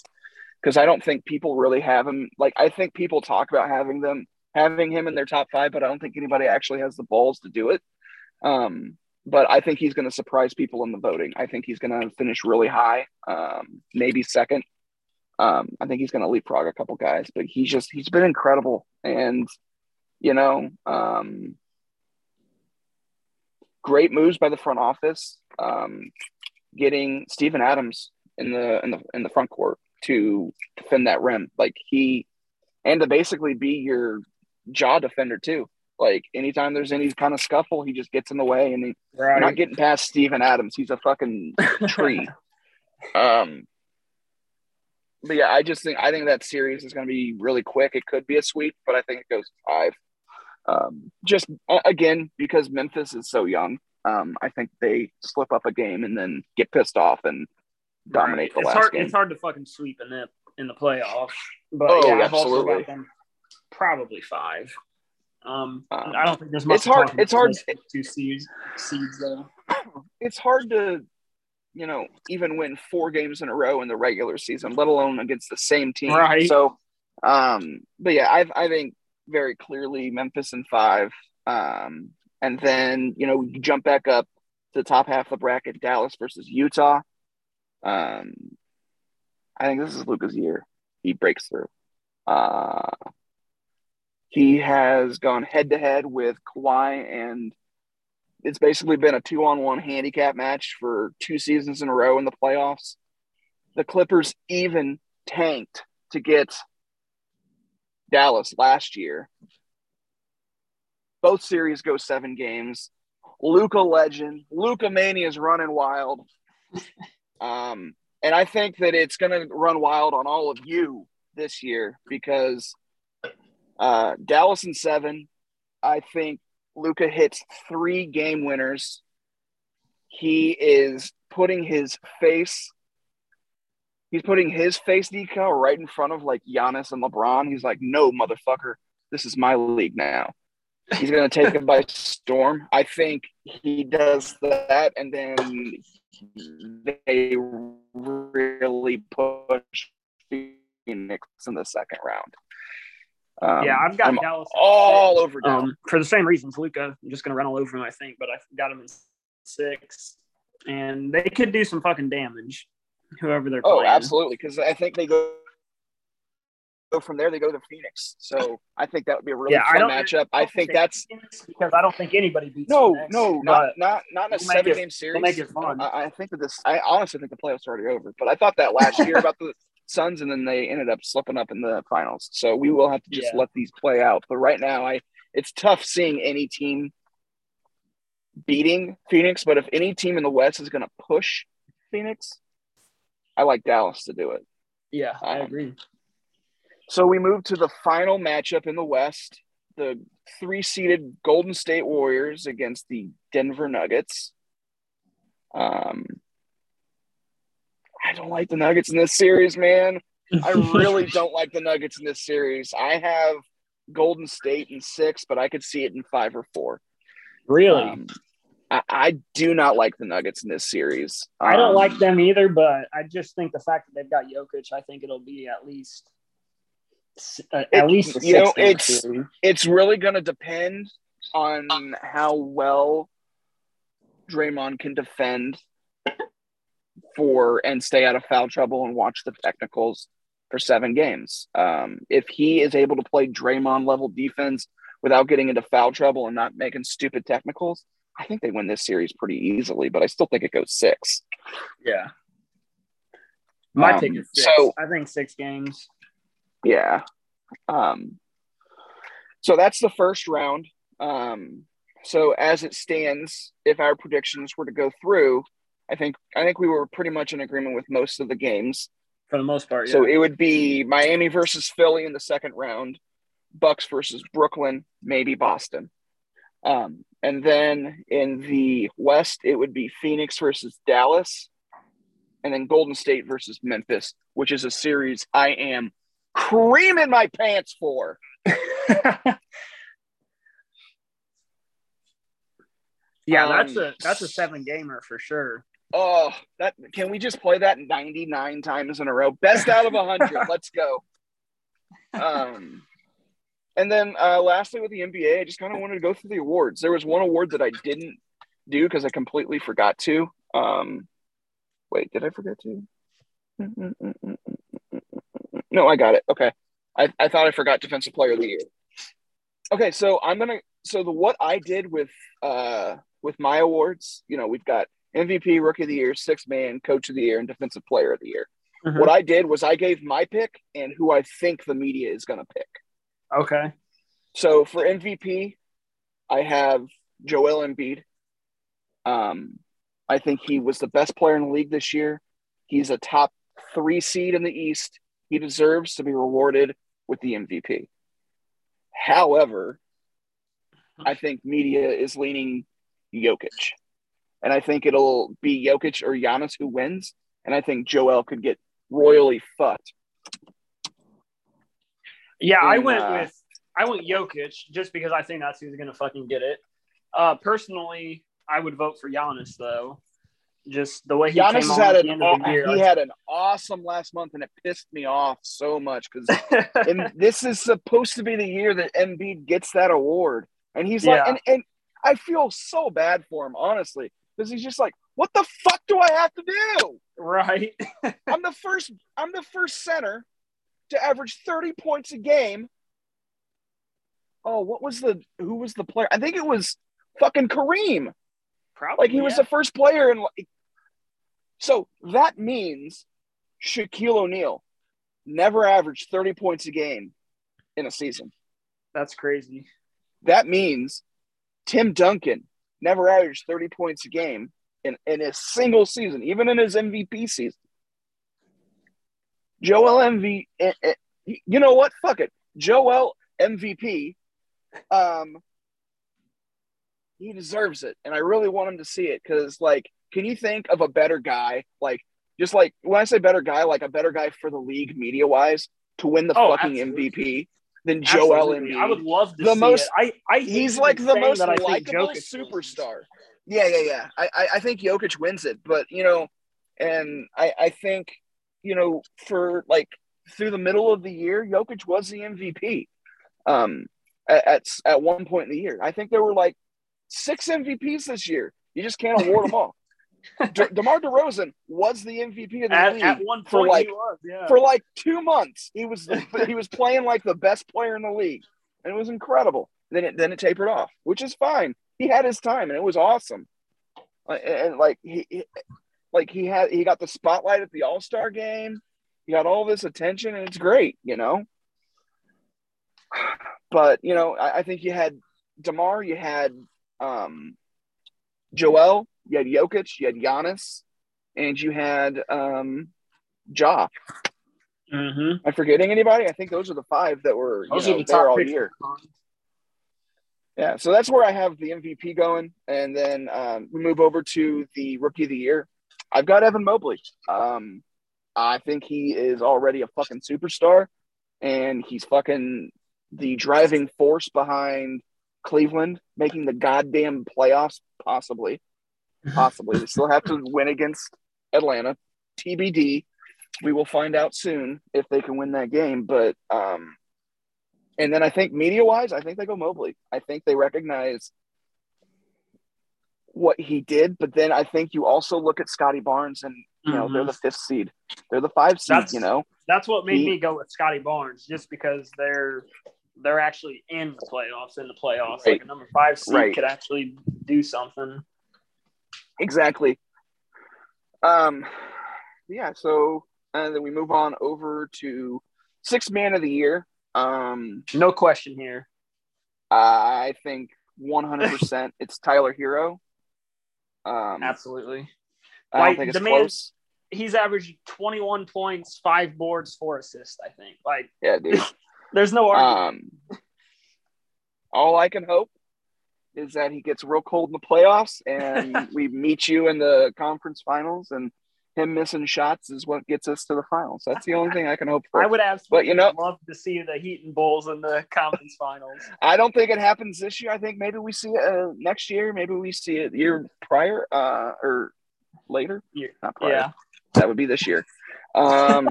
because I don't think people really have him. Like, I think people talk about having him in their top 5, but I don't think anybody actually has the balls to do it. But I think he's going to surprise people in the voting. I think he's going to finish really high, maybe second. I think he's going to leapfrog a couple guys, but he's been incredible. And, great moves by the front office, getting Steven Adams in the front court to defend that rim, like he, and to basically be your jaw defender too. Like anytime there's any kind of scuffle, he just gets in the way, and you're not getting past Steven Adams. He's a fucking tree. But yeah, I think that series is going to be really quick. It could be a sweep, but I think it goes 5. Just again, because Memphis is so young, I think they slip up a game and then get pissed off and dominate the last game. It's hard to fucking sweep in the playoffs, but absolutely. Also got them probably 5. I don't think there's much. It's hard. 2 seeds though. It's hard to, even win 4 games in a row in the regular season, let alone against the same team. Right. So, but yeah, I think very clearly Memphis in 5, and then you jump back up to the top half of the bracket, Dallas versus Utah. I think this is Luka's year. He breaks through. He has gone head-to-head with Kawhi, and it's basically been a 2-on-1 handicap match for 2 seasons in a row in the playoffs. The Clippers even tanked to get Dallas last year. Both series go 7 games. Luka legend. Luka mania is running wild. And I think that it's going to run wild on all of you this year because – Dallas in 7. I think Luka hits 3 game winners. He is putting his face. He's putting his face decal right in front of like Giannis and LeBron. He's like, no, motherfucker, this is my league now. He's going to take it by storm. I think he does that, and then they really push Phoenix in the second round. I've got Dallas all over Dallas. For the same reasons, Luka. I'm just going to run all over him, I think, but I've got him in 6. And they could do some fucking damage, whoever they're playing. Oh, absolutely, because I think they go from there, they go to Phoenix. So I think that would be a really fun matchup. I think that's – because I don't think anybody beats Phoenix. No, not in a 7-game series. They'll make it fun. I think that this – I honestly think the playoffs are already over, but I thought that last year about the – Suns, and then they ended up slipping up in the finals. So we will have to just let these play out. But right now, it's tough seeing any team beating Phoenix. But if any team in the West is going to push Phoenix, I like Dallas to do it. Yeah, I agree. So we move to the final matchup in the West, the 3-seeded Golden State Warriors against the Denver Nuggets. I don't like the Nuggets in this series, man. I really don't like the Nuggets in this series. I have Golden State in 6, but I could see it in 5 or 4. Really? I do not like the Nuggets in this series. I don't like them either, but I just think the fact that they've got Jokic, I think it'll be at least a 6. It's really going to depend on how well Draymond can defend and stay out of foul trouble and watch the technicals for 7 games. If he is able to play Draymond level defense without getting into foul trouble and not making stupid technicals, I think they win this series pretty easily, but I still think it goes 6. Yeah. My pick is 6. So, I think 6 games. Yeah. So that's the first round. So as it stands, if our predictions were to go through, I think we were pretty much in agreement with most of the games. For the most part, yeah. So it would be Miami versus Philly in the second round, Bucks versus Brooklyn, maybe Boston. And then in the West, it would be Phoenix versus Dallas, and then Golden State versus Memphis, which is a series I am creaming my pants for. Yeah, that's a 7 gamer for sure. Oh, can we just play that 99 times in a row? Best out of 100. Let's go. And then lastly with the NBA, I just kind of wanted to go through the awards. There was one award that I didn't do because I completely forgot to. Wait, did I forget to? No, I got it. Okay, I thought I forgot Defensive Player of the Year. Okay, so the what I did with with my awards, you know, we've got MVP, Rookie of the Year, Sixth Man, Coach of the Year, and Defensive Player of the Year. Mm-hmm. What I did was I gave my pick and who I think the media is going to pick. Okay. So for MVP, I have Joel Embiid. I think he was the best player in the league this year. He's a top 3 seed in the East. He deserves to be rewarded with the MVP. However, I think media is leaning Jokic. And I think it'll be Jokic or Giannis who wins. And I think Joel could get royally fucked. Yeah, and, I went Jokic just because I think that's who's going to fucking get it. Personally, I would vote for Giannis, though. Just the way he Giannis came on had at the end of the year. He had an awesome last month, and it pissed me off so much because this is supposed to be the year that Embiid gets that award. And he's like, and I feel so bad for him, honestly, because he's just like, what the fuck do I have to do? Right. I'm the first center to average 30 points a game. Oh, who was the player? I think it was fucking Kareem. Probably. Like he was the first player. And so that means Shaquille O'Neal never averaged 30 points a game in a season. That's crazy. That means Tim Duncan never averaged 30 points a game in a single season, even in his MVP season. Joel MVP, you know what? Fuck it. Joel MVP, he deserves it, and I really want him to see it because, like, can you think of a better guy? Like, just like when I say better guy, like a better guy for the league media wise to win the fucking absolutely. MVP than Joel Embiid. I would love to see most, it. I he's like the most likable superstar. Yeah. I think Jokic wins it, but you know, and I think, you know, for like through the middle of the year, Jokic was the MVP. At one point in the year, I think there were like 6 MVPs this year. You just can't award them all. DeMar DeRozan was the MVP of the league at one point for like for like 2 months. He was playing like the best player in the league, and it was incredible. Then it tapered off, which is fine. He had his time, and it was awesome. And like he got the spotlight at the All-Star game. He got all this attention, and it's great, you know. But, you know, I think you had DeMar, you had Joel, you had Jokic, you had Giannis, and you had Ja. Mm-hmm. Am I forgetting anybody? I think those are the 5 that were there all year. Yeah, so that's where I have the MVP going. And then we move over to the Rookie of the Year. I've got Evan Mobley. I think he is already a fucking superstar, and he's fucking – the driving force behind Cleveland making the goddamn playoffs, possibly. They still have to win against Atlanta. TBD. We will find out soon if they can win that game. But and then I think media-wise, I think they go Mobley. I think they recognize what he did. But then I think you also look at Scottie Barnes, and you know they're the 5th seed. They're the 5 seed. You know, that's what made me go with Scottie Barnes, just because they're actually in the playoffs, Right. Like a number 5 seed could actually do something. Exactly. So and then we move on over to Sixth Man of the Year. No question here. I think 100% it's Tyler Hero. Absolutely. I don't think it's close. He's averaged 21 points, 5 boards, 4 assists, I think. Like, yeah, dude. There's no argument. All I can hope is that he gets real cold in the playoffs and we meet you in the conference finals, and him missing shots is what gets us to the finals. That's the only thing I can hope for. I would absolutely love to see the Heat and Bulls in the conference finals. I don't think it happens this year. I think maybe we see it next year. Maybe we see it the year prior or later. Not prior. Yeah. That would be this year. So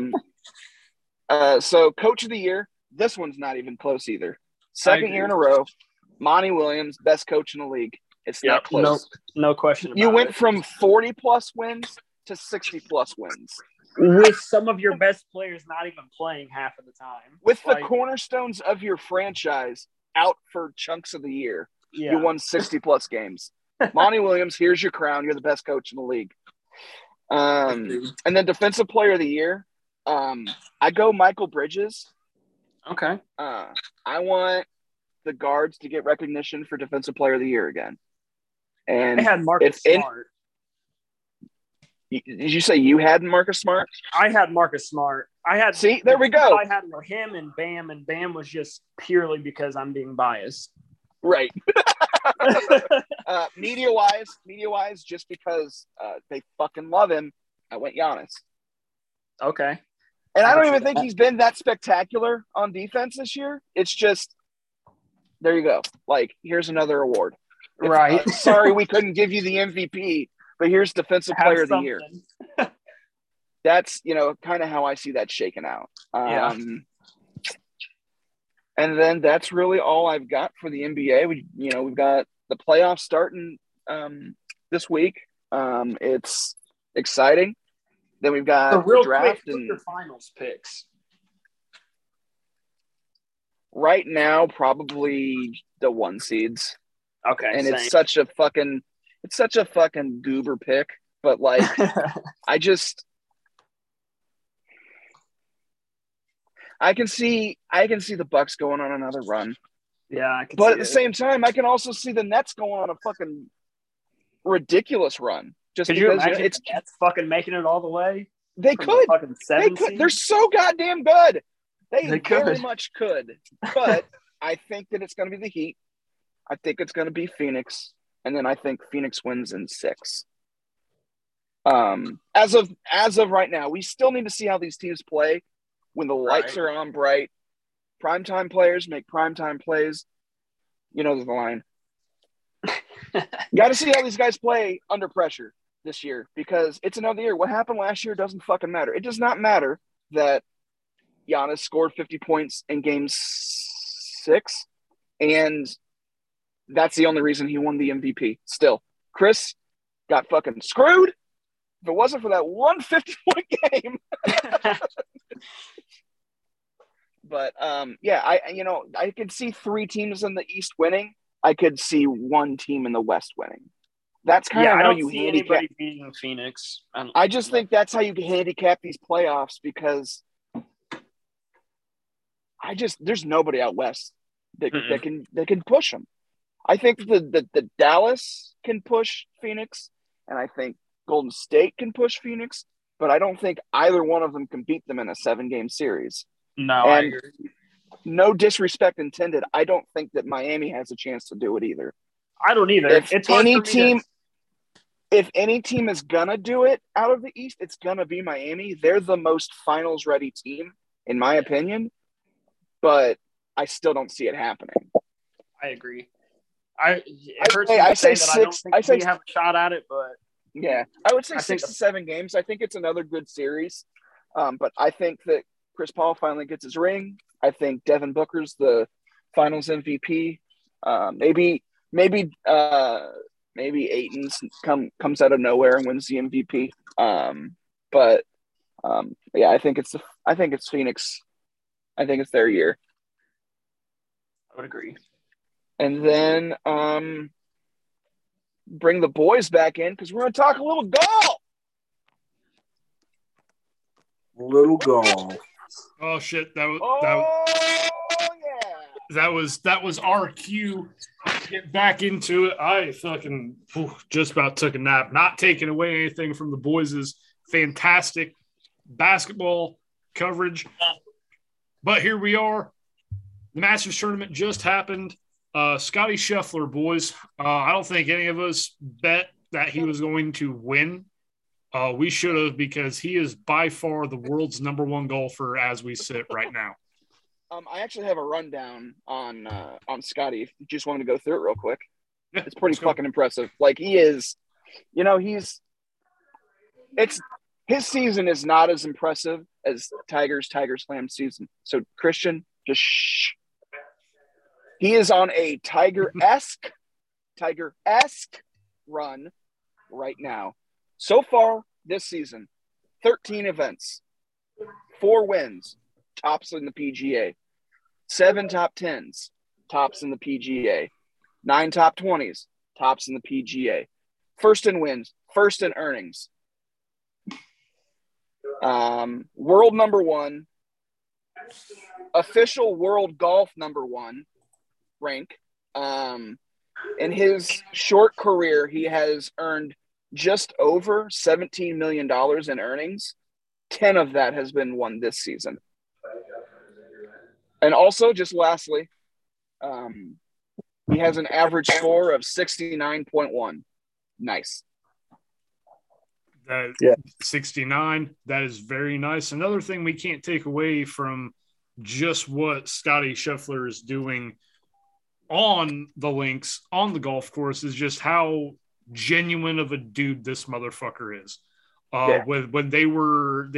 Coach of the Year, this one's not even close either. Second year in a row, Monty Williams, best coach in the league. It's not close. No question about it. You went from 40-plus wins to 60-plus wins. With some of your best players not even playing half of the time. With the cornerstones of your franchise out for chunks of the year, you won 60-plus games. Monty Williams, here's your crown. You're the best coach in the league. And then defensive player of the year, I go Michael Bridges. Okay. I want the guards to get recognition for defensive player of the year again. And I had Marcus Smart. Did you say you had Marcus Smart? I had Marcus Smart. See, there we go. I had him and Bam was just purely because I'm being biased. Right. Media-wise, just because they fucking love him, I went Giannis. Okay. And I don't even think he's been that spectacular on defense this year. It's just, there you go. Like, here's another award. Right. Sorry we couldn't give you the MVP, but here's defensive player of the year. That's, you know, kind of how I see that shaken out. And then that's really all I've got for the NBA. We've got the playoffs starting this week. It's exciting. Then we've got the draft and your finals picks. Right now, probably the 1 seeds. Okay, and same. It's such a fucking goober pick. But like, I can see the Bucks going on another run. Yeah, But at the same time, I can also see the Nets going on a fucking ridiculous run. Just could because you imagine it's the Nets fucking making it all the way? They could. They could. They're so goddamn good. They very much could. But I think that it's going to be the Heat. I think it's going to be Phoenix, and then I think Phoenix wins in 6. As of right now, we still need to see how these teams play. When the lights are on bright, primetime players make primetime plays. You know the line. Got to see how these guys play under pressure this year because it's another year. What happened last year doesn't fucking matter. It does not matter that Giannis scored 50 points in game 6, and that's the only reason he won the MVP. Still, Chris got fucking screwed. If it wasn't for that 150-point game. But, I could see 3 teams in the East winning. I could see 1 team in the West winning. That's kind of how you handicap Phoenix. I just think that's how you handicap these playoffs because there's nobody out West that can push them. I think the Dallas can push Phoenix, and I think Golden State can push Phoenix, but I don't think either one of them can beat them in a 7-game series. No, I agree. No disrespect intended. I don't think that Miami has a chance to do it either. I don't either. If any team is gonna do it out of the East, it's gonna be Miami. They're the most finals-ready team, in my opinion. But I still don't see it happening. I agree. I have a shot at it, but yeah, I would say 6 to 7 games. I think it's another good series, but I think that Chris Paul finally gets his ring. I think Devin Booker's the Finals MVP. Maybe Ayton comes out of nowhere and wins the MVP. I think it's Phoenix. I think it's their year. I would agree. And then bring the boys back in because we're going to talk a little golf. Oh shit! That was our cue. Get back into it. I fucking just about took a nap. Not taking away anything from the boys' fantastic basketball coverage, but here we are. The Masters tournament just happened. Scottie Scheffler, boys. I don't think any of us bet that he was going to win. We should have because he is by far the world's #1 golfer as we sit right now. I actually have a rundown on Scottie. If you just wanted to go through it real quick, yeah, it's pretty fucking impressive. Like he is, you know, his season is not as impressive as Tiger Slam season. So Christian, just shh. He is on a Tiger-esque run right now. So far this season, 13 events, 4 wins, tops in the PGA, 7 top 10s, tops in the PGA, 9 top 20s, tops in the PGA. First in wins, first in earnings. World number one. Official world golf number one rank. In his short career, he has earned just over $17 million in earnings. 10 of that has been won this season. And also, just lastly, he has an average score of 69.1. Nice. That, yeah. 69, that is very nice. Another thing we can't take away from just what Scotty Scheffler is doing on the links, on the golf course, is just how genuine of a dude this motherfucker is. Yeah. When they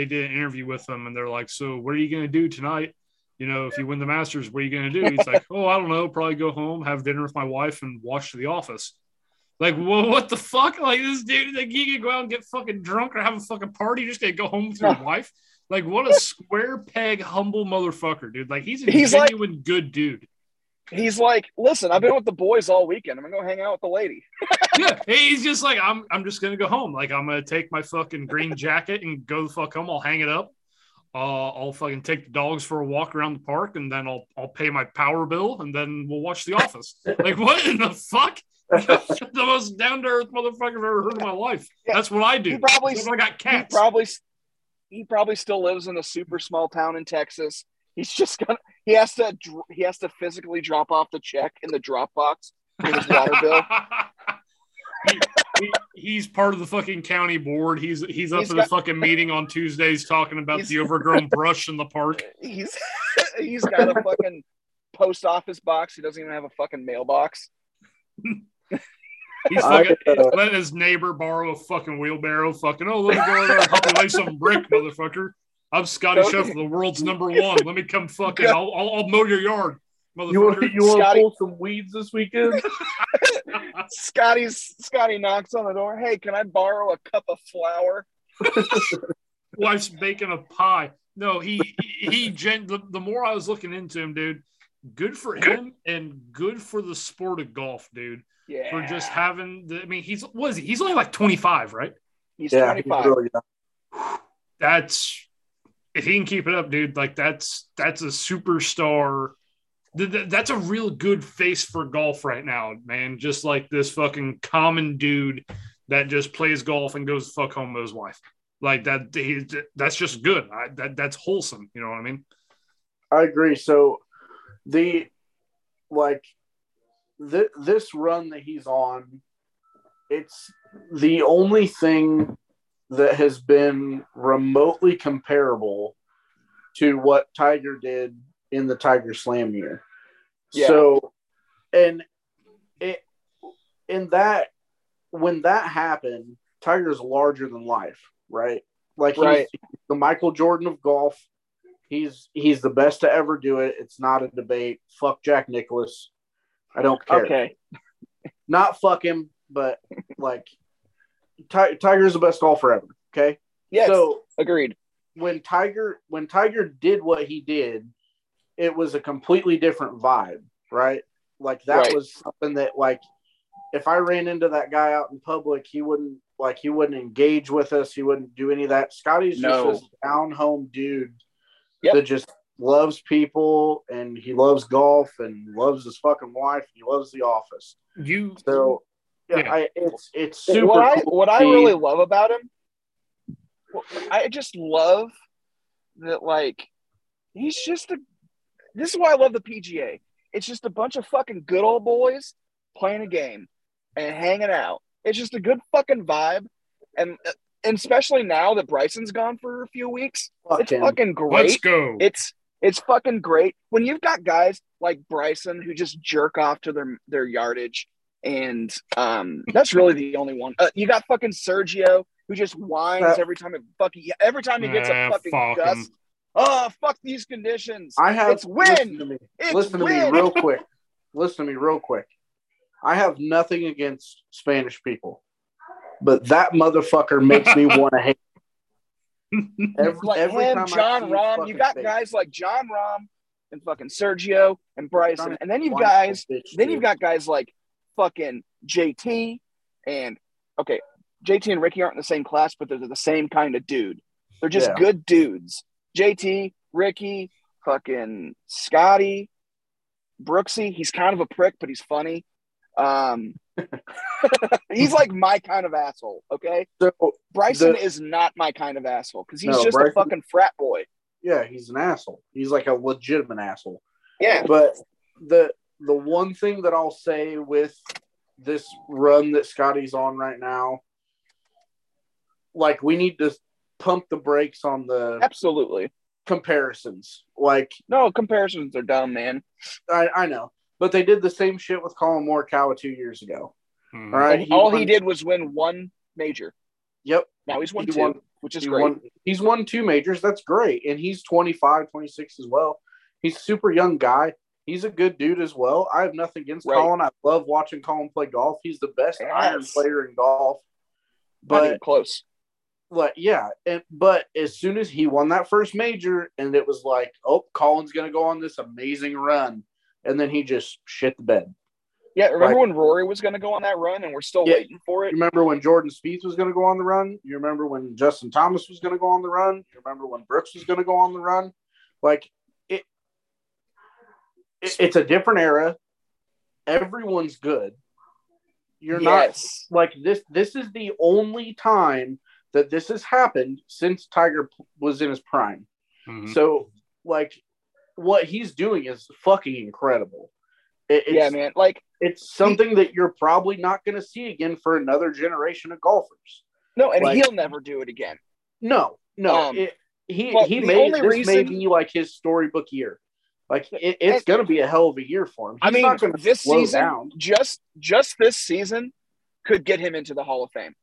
did an interview with him, and they're like, "So what are you going to do tonight? You know, if you win the Masters, what are you going to do?" He's like, "Oh, I don't know. Probably go home, have dinner with my wife, and watch The Office." Like, well, what the fuck? Like, this dude, like, you can go out and get fucking drunk or have a fucking party. You're just going to go home with your wife? Like, what a square peg, humble motherfucker, dude. Like, he's genuine, like, good dude. He's like, listen, I've been with the boys all weekend. I'm going to go hang out with the lady. Yeah, he's just like, I'm just going to go home. Like, I'm going to take my fucking green jacket and go the fuck home. I'll hang it up. I'll fucking take the dogs for a walk around the park, and then I'll pay my power bill, and then we'll watch The Office. Like, what in the fuck? The most down-to-earth motherfucker I've ever heard in my life. Yeah. That's what I do. I got cats. He probably still lives in a super small town in Texas. He's just gonna. He has to physically drop off the check in the drop box for his water bill. He's part of the fucking county board. He's up at the fucking meeting on Tuesdays talking about the overgrown brush in the park. He's got a fucking post office box. He doesn't even have a fucking mailbox. He's fucking letting his neighbor borrow a fucking wheelbarrow. Fucking, oh, let me go there and help you lay some brick, motherfucker. I'm Scotty Scheffler, the world's number one. Let me come fucking. I'll mow your yard, motherfucker. You want to pull some weeds this weekend? Scotty knocks on the door. Hey, can I borrow a cup of flour? Wife's baking a pie. No, the more I was looking into him, dude, good for him and good for the sport of golf, dude. Yeah. For just having he's only like 25, right? He's 25. Yeah. That's, if he can keep it up, dude, like that's a superstar. That's a real good face for golf right now, man. Just like this fucking common dude that just plays golf and goes fuck home with his wife. Like that's just good. That's wholesome. You know what I mean? I agree. So this run that he's on, it's the only thing that has been remotely comparable to what Tiger did in the Tiger Slam year. Yeah. So, when that happened, Tiger's larger than life, right? Like, right. He's the Michael Jordan of golf. He's the best to ever do it. It's not a debate. Fuck Jack Nicklaus. I don't care. Okay. Not fuck him, but like Tiger's the best golfer ever. Okay. Yes. So agreed. When Tiger did what he did, it was a completely different vibe, right? Like that was something that, like, if I ran into that guy out in public, he wouldn't engage with us. He wouldn't do any of that. Scotty's just this down home dude that just loves people, and he loves golf, and loves his fucking wife, and he loves The Office. It's super. What I really love about him, I just love that, like, he's just a. This is why I love the PGA. It's just a bunch of fucking good old boys playing a game and hanging out. It's just a good fucking vibe, and especially now that Bryson's gone for a few weeks, it's fucking great. Let's go. It's fucking great when you've got guys like Bryson who just jerk off to their yardage, and that's really the only one. You got fucking Sergio who just whines every time he gets a fucking gust. Oh, fuck these conditions. Listen to me real quick. I have nothing against Spanish people, but that motherfucker makes me want to hate him. John Rahm. You got guys like John Rahm and fucking Sergio and Bryson, and then you've got guys like fucking JT and okay, JT and Ricky aren't in the same class, but they're the same kind of dude. They're just good dudes. JT, Ricky, fucking Scotty, Brooksy. He's kind of a prick, but he's funny. He's like my kind of asshole, okay? So Bryson is not my kind of asshole because he's just Bryson, a fucking frat boy. Yeah, he's an asshole. He's like a legitimate asshole. Yeah. But the one thing that I'll say with this run that Scotty's on right now, like we need to pump the brakes on the comparisons. Like no, comparisons are dumb, man. I know. But they did the same shit with Colin Morikawa 2 years ago. All right, he did was win one major. Yep. Now he's won two, which is great. He's won two majors. That's great. And he's 25, 26 as well. He's a super young guy. He's a good dude as well. I have nothing against Colin. I love watching Colin play golf. He's the best iron player in golf. But close. Like, yeah. But as soon as he won that first major, and it was like, oh, Colin's going to go on this amazing run. And then he just shit the bed. Yeah, remember when Rory was going to go on that run and we're still waiting for it? You remember when Jordan Spieth was going to go on the run? You remember when Justin Thomas was going to go on the run? You remember when Brooks was going to go on the run? Like, it's a different era. Everyone's good. You're not – like, this is the only time that this has happened since Tiger was in his prime. Mm-hmm. So, like – what he's doing is fucking incredible. Yeah, man. Like, it's something that you're probably not going to see again for another generation of golfers. No, and like, he'll never do it again. No. He made this maybe like his storybook year. Like, it's going to be a hell of a year for him. He's not going to slow season, down. Just this season could get him into the Hall of Fame.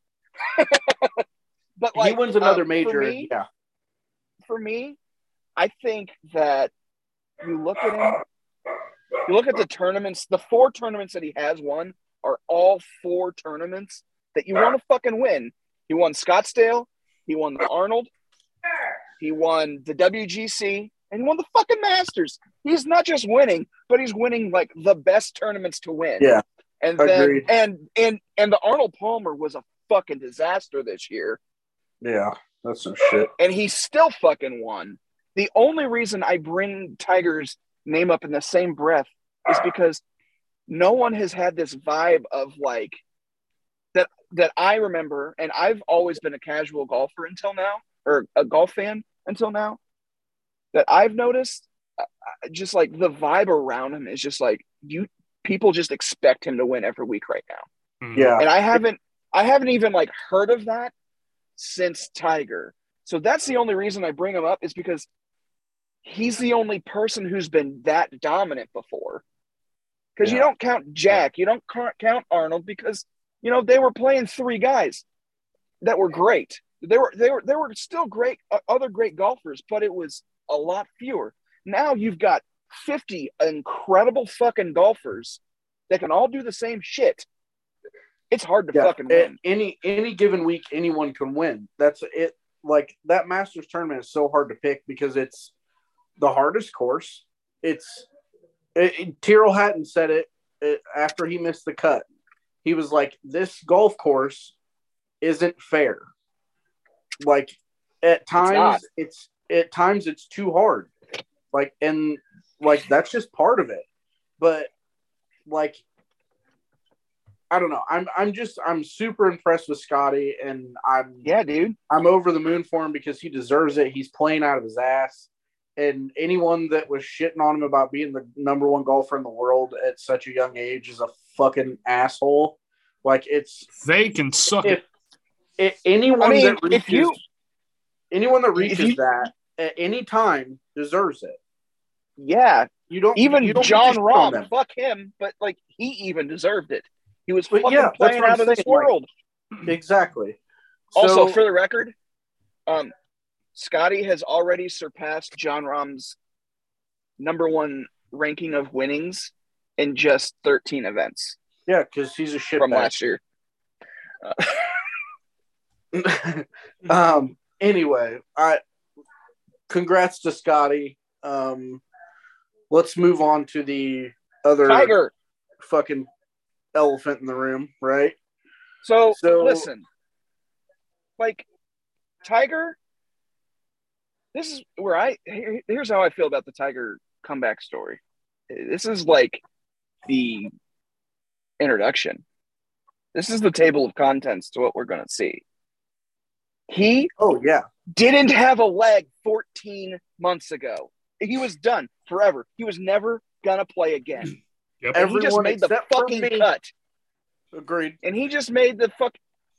But like, he wins another major. For me, I think that. You look at him, you look at the tournaments, the four tournaments that he has won are all four tournaments that you want to fucking win. He won Scottsdale, he won the Arnold, he won the WGC, and he won the fucking Masters. He's not just winning, but he's winning like the best tournaments to win. Yeah. And agreed. Then and the Arnold Palmer was a fucking disaster this year. Yeah, that's some shit. And he still fucking won. The only reason I bring Tiger's name up in the same breath is because no one has had this vibe of like that I remember, and I've always been a casual golfer until now, or a golf fan until now, that I've noticed just like the vibe around him is just like people just expect him to win every week right now. Yeah. And I haven't even like heard of that since Tiger. So that's the only reason I bring him up is because he's the only person who's been that dominant before. Because you don't count Jack, you don't count Arnold, because you know they were playing three guys that were great. They were still great, other great golfers, but it was a lot fewer. Now you've got 50 incredible fucking golfers that can all do the same shit. It's hard to fucking win. Any given week, anyone can win. That's it. Like, that Masters tournament is so hard to pick because it's the hardest course. Tyrrell Hatton said it after he missed the cut. He was like, this golf course isn't fair. Like, at times it's too hard. Like, and like, that's just part of it. But like, I don't know. I'm super impressed with Scotty, and I'm over the moon for him because he deserves it. He's playing out of his ass, and anyone that was shitting on him about being the number one golfer in the world at such a young age is a fucking asshole. Like, they can suck it. Anyone that reaches that at any time deserves it. Yeah, you don't John Rahm. Fuck him, but like he even deserved it. He was fucking playing out of this world. Exactly. Also, for the record, Scotty has already surpassed John Rahm's number one ranking of winnings in just 13 events. Yeah, because he's a shitbag from last year. Anyway, congrats to Scotty. Let's move on to the other Tiger fucking elephant in the room, right? So listen, like Tiger, this is where here's how I feel about the Tiger comeback story. This is like the introduction. This is the table of contents to what we're going to see. He didn't have a leg 14 months ago. He was done forever. He was never going to play again. Yep. And everyone he just made the fucking cut. Agreed. And he just made the fuck.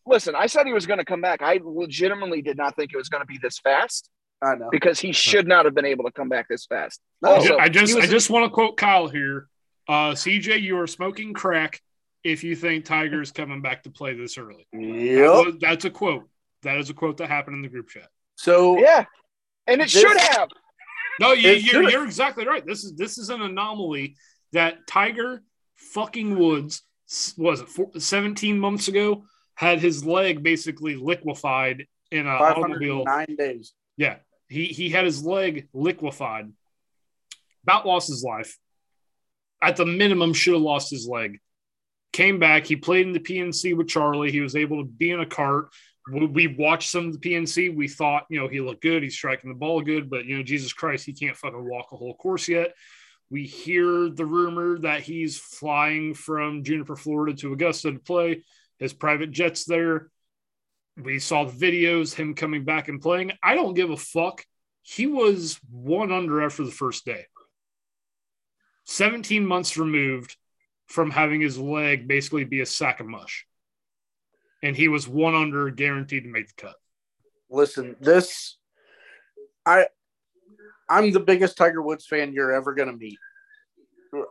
Listen, I said he was going to come back. I legitimately did not think it was going to be this fast. I know. Because he should not have been able to come back this fast. Also, I just want to quote Kyle here. CJ, you are smoking crack if you think Tiger's coming back to play this early. Yep. That's a quote. That is a quote that happened in the group chat. So yeah, and it should have. No, you're exactly right. This is an anomaly that Tiger fucking Woods, was it 17 months ago, had his leg basically liquefied in an automobile. 9 days. Yeah, he had his leg liquefied. About lost his life. At the minimum, should have lost his leg. Came back. He played in the PNC with Charlie. He was able to be in a cart. We watched some of the PNC. We thought, he looked good. He's striking the ball good. But, Jesus Christ, he can't fucking walk a whole course yet. We hear the rumor that he's flying from Juniper, Florida to Augusta to play. His private jet's there. We saw the videos, him coming back and playing. I don't give a fuck. He was 1 under after the first day. 17 months removed from having his leg basically be a sack of mush. And he was 1 under, guaranteed to make the cut. Listen, I'm the biggest Tiger Woods fan you're ever going to meet.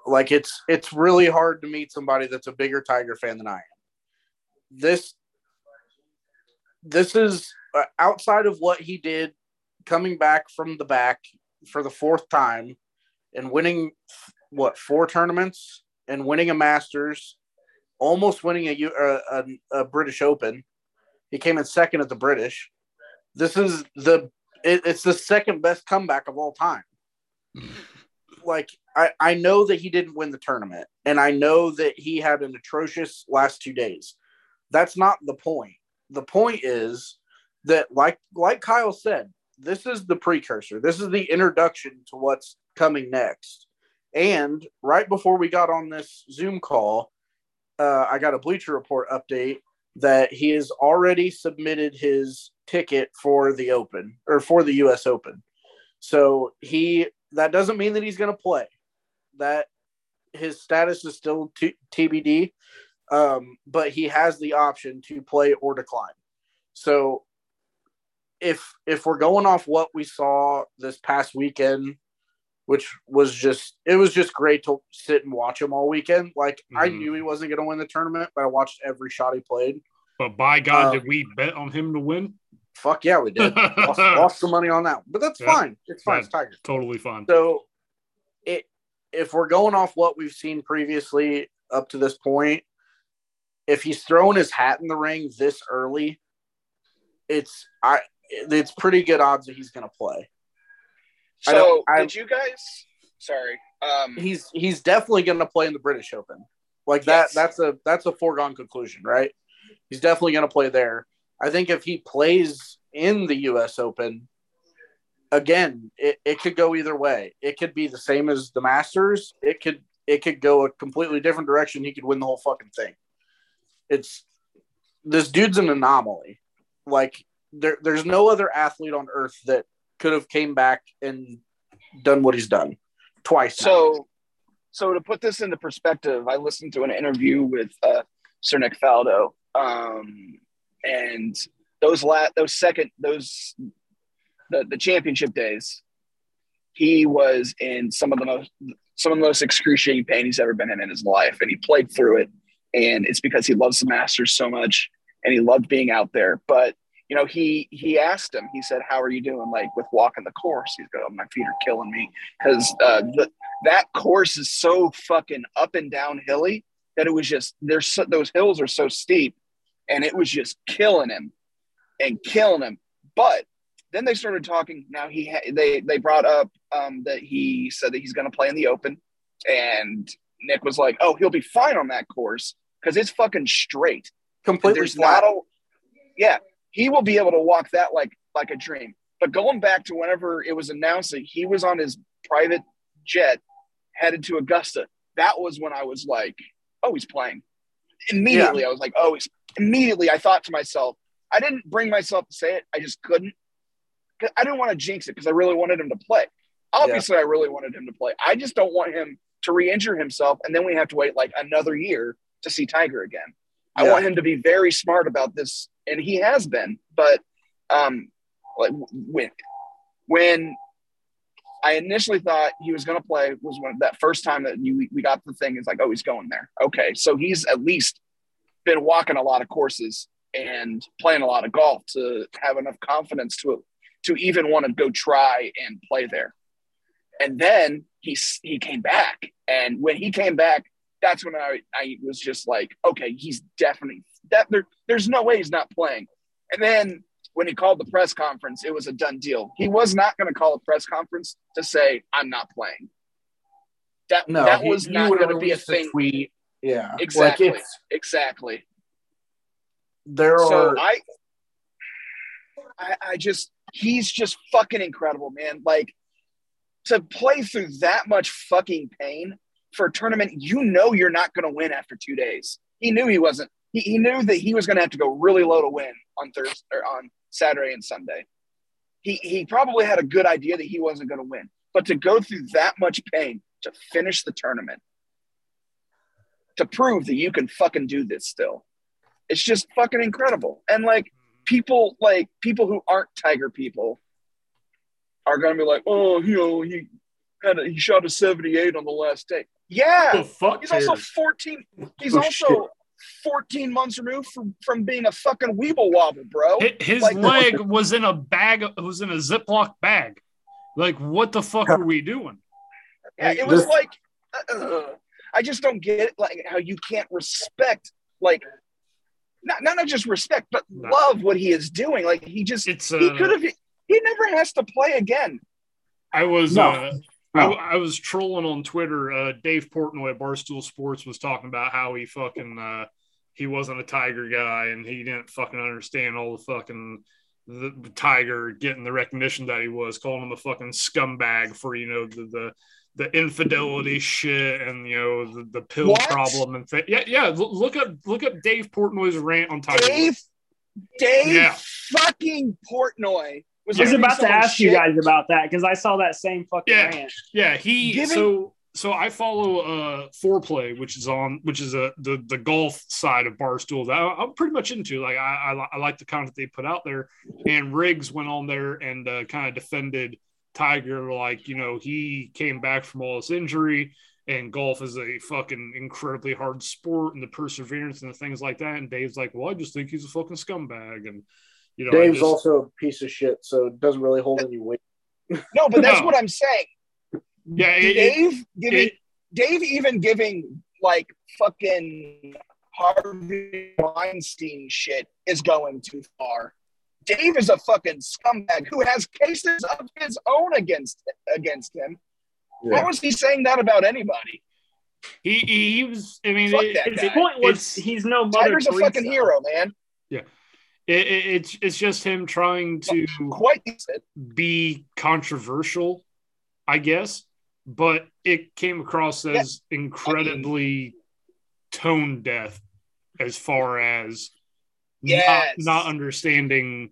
Like, it's really hard to meet somebody that's a bigger Tiger fan than I am. This is outside of what he did coming back from the back for the 4th time and winning, 4 tournaments and winning a Masters, almost winning a British Open. He came in 2nd at the British. This is it's the 2nd best comeback of all time. Like, I know that he didn't win the tournament, and I know that he had an atrocious last 2 days. That's not the point. The point is that, like Kyle said, this is the precursor. This is the introduction to what's coming next. And right before we got on this Zoom call, I got a Bleacher Report update that he has already submitted his ticket for the Open, or for the U.S. Open. So that doesn't mean that he's going to play. That his status is still TBD. But he has the option to play or decline. So if we're going off what we saw this past weekend, which was just great to sit and watch him all weekend. Like, I knew he wasn't going to win the tournament, but I watched every shot he played. But by God, did we bet on him to win? Fuck yeah, we did. lost some money on that. But that's fine. It's fine. It's Tiger. Totally fine. So if we're going off what we've seen previously up to this point, if he's throwing his hat in the ring this early, it's pretty good odds that he's going to play. So did you guys? Sorry, he's definitely going to play in the British Open. Like yes. That's a foregone conclusion, right? He's definitely going to play there. I think if he plays in the U.S. Open again, it could go either way. It could be the same as the Masters. It could go a completely different direction. He could win the whole fucking thing. This dude's an anomaly. Like there's no other athlete on earth that could have came back and done what he's done twice. So to put this into perspective, I listened to an interview with Sir Nick Faldo, and the championship days, he was in some of the most excruciating pain he's ever been in his life, and he played through it. And it's because he loves the Masters so much and he loved being out there. But, he asked him, he said, how are you doing? Like with walking the course, he's going, my feet are killing me. Cause that course is so fucking up and down hilly that it was just, those hills are so steep and it was just killing him. But then they started talking. Now they brought up that he said that he's going to play in the Open, and Nick was like, oh, he'll be fine on that course. because it's fucking straight. Completely. There's flat. He will be able to walk that like a dream. But going back to whenever it was announced that he was on his private jet headed to Augusta, that was when I was like, oh, he's playing. Immediately, yeah. I was like, oh, he's – immediately I thought to myself, I didn't bring myself to say it. I just couldn't. I didn't want to jinx it because I really wanted him to play. Obviously, yeah. I really wanted him to play. I just don't want him to re-injure himself, and then we have to wait like another year to see Tiger again. Yeah. I want him to be very smart about this, and he has been. But like when I initially thought he was going to play was when that first time that we got the thing. It's like, oh, he's going there. Okay, so he's at least been walking a lot of courses and playing a lot of golf to have enough confidence to even want to go try and play there. And then he came back. And when he came back, that's when I was just like, okay, he's definitely there's no way he's not playing. And then when he called the press conference, it was a done deal. He was not going to call a press conference to say, I'm not playing. That was not going to be a thing. Tweet. Yeah, exactly. Like exactly. He's just fucking incredible, man. Like, to play through that much fucking pain for a tournament, you know you're not going to win after 2 days. He knew he wasn't. He knew that he was going to have to go really low to win on Thursday or on Saturday and Sunday. He probably had a good idea that he wasn't going to win, but to go through that much pain to finish the tournament, to prove that you can fucking do this still, it's just fucking incredible. And people who aren't Tiger people are going to be like, oh, you know, he shot a 78 on the last day. Yeah. The fuck he's also 14. He's also 14 months removed from being a fucking weeble wobble, bro. His leg was in a bag. It was in a Ziploc bag. Like, what the fuck are we doing? Yeah, it was like, I just don't get it. Like, how you can't respect, like, Not just respect, but love what he is doing. Like, he just, he never has to play again. I was trolling on Twitter. Dave Portnoy at Barstool Sports was talking about how he fucking, he wasn't a Tiger guy and he didn't fucking understand all the fucking the Tiger getting the recognition that he was, calling him a fucking scumbag for, you know, the infidelity shit and, you know, the pill problem and thing. Yeah. Look up Dave Portnoy's rant on Tiger. Dave fucking Portnoy. I was about to ask you guys about that because I saw that same fucking rant. Yeah, so I follow Foreplay, which is the golf side of Barstool that I'm pretty much into. Like, I like the content they put out there, and Riggs went on there and kind of defended Tiger, like, you know, he came back from all this injury and golf is a fucking incredibly hard sport and the perseverance and the things like that. And Dave's like, well, I just think he's a fucking scumbag. And, you know, Dave's also a piece of shit, so it doesn't really hold any weight. No, but that's what I'm saying. Yeah. Dave even giving like fucking Harvey Weinstein shit is going too far. Dave is a fucking scumbag who has cases of his own against him. Yeah. How was he saying that about anybody? He was. I mean, his point was he's no mother. Tiger's a fucking hero, man. Yeah, it's just him trying to be controversial, I guess. But it came across as incredibly tone deaf as far as. Yes. Not understanding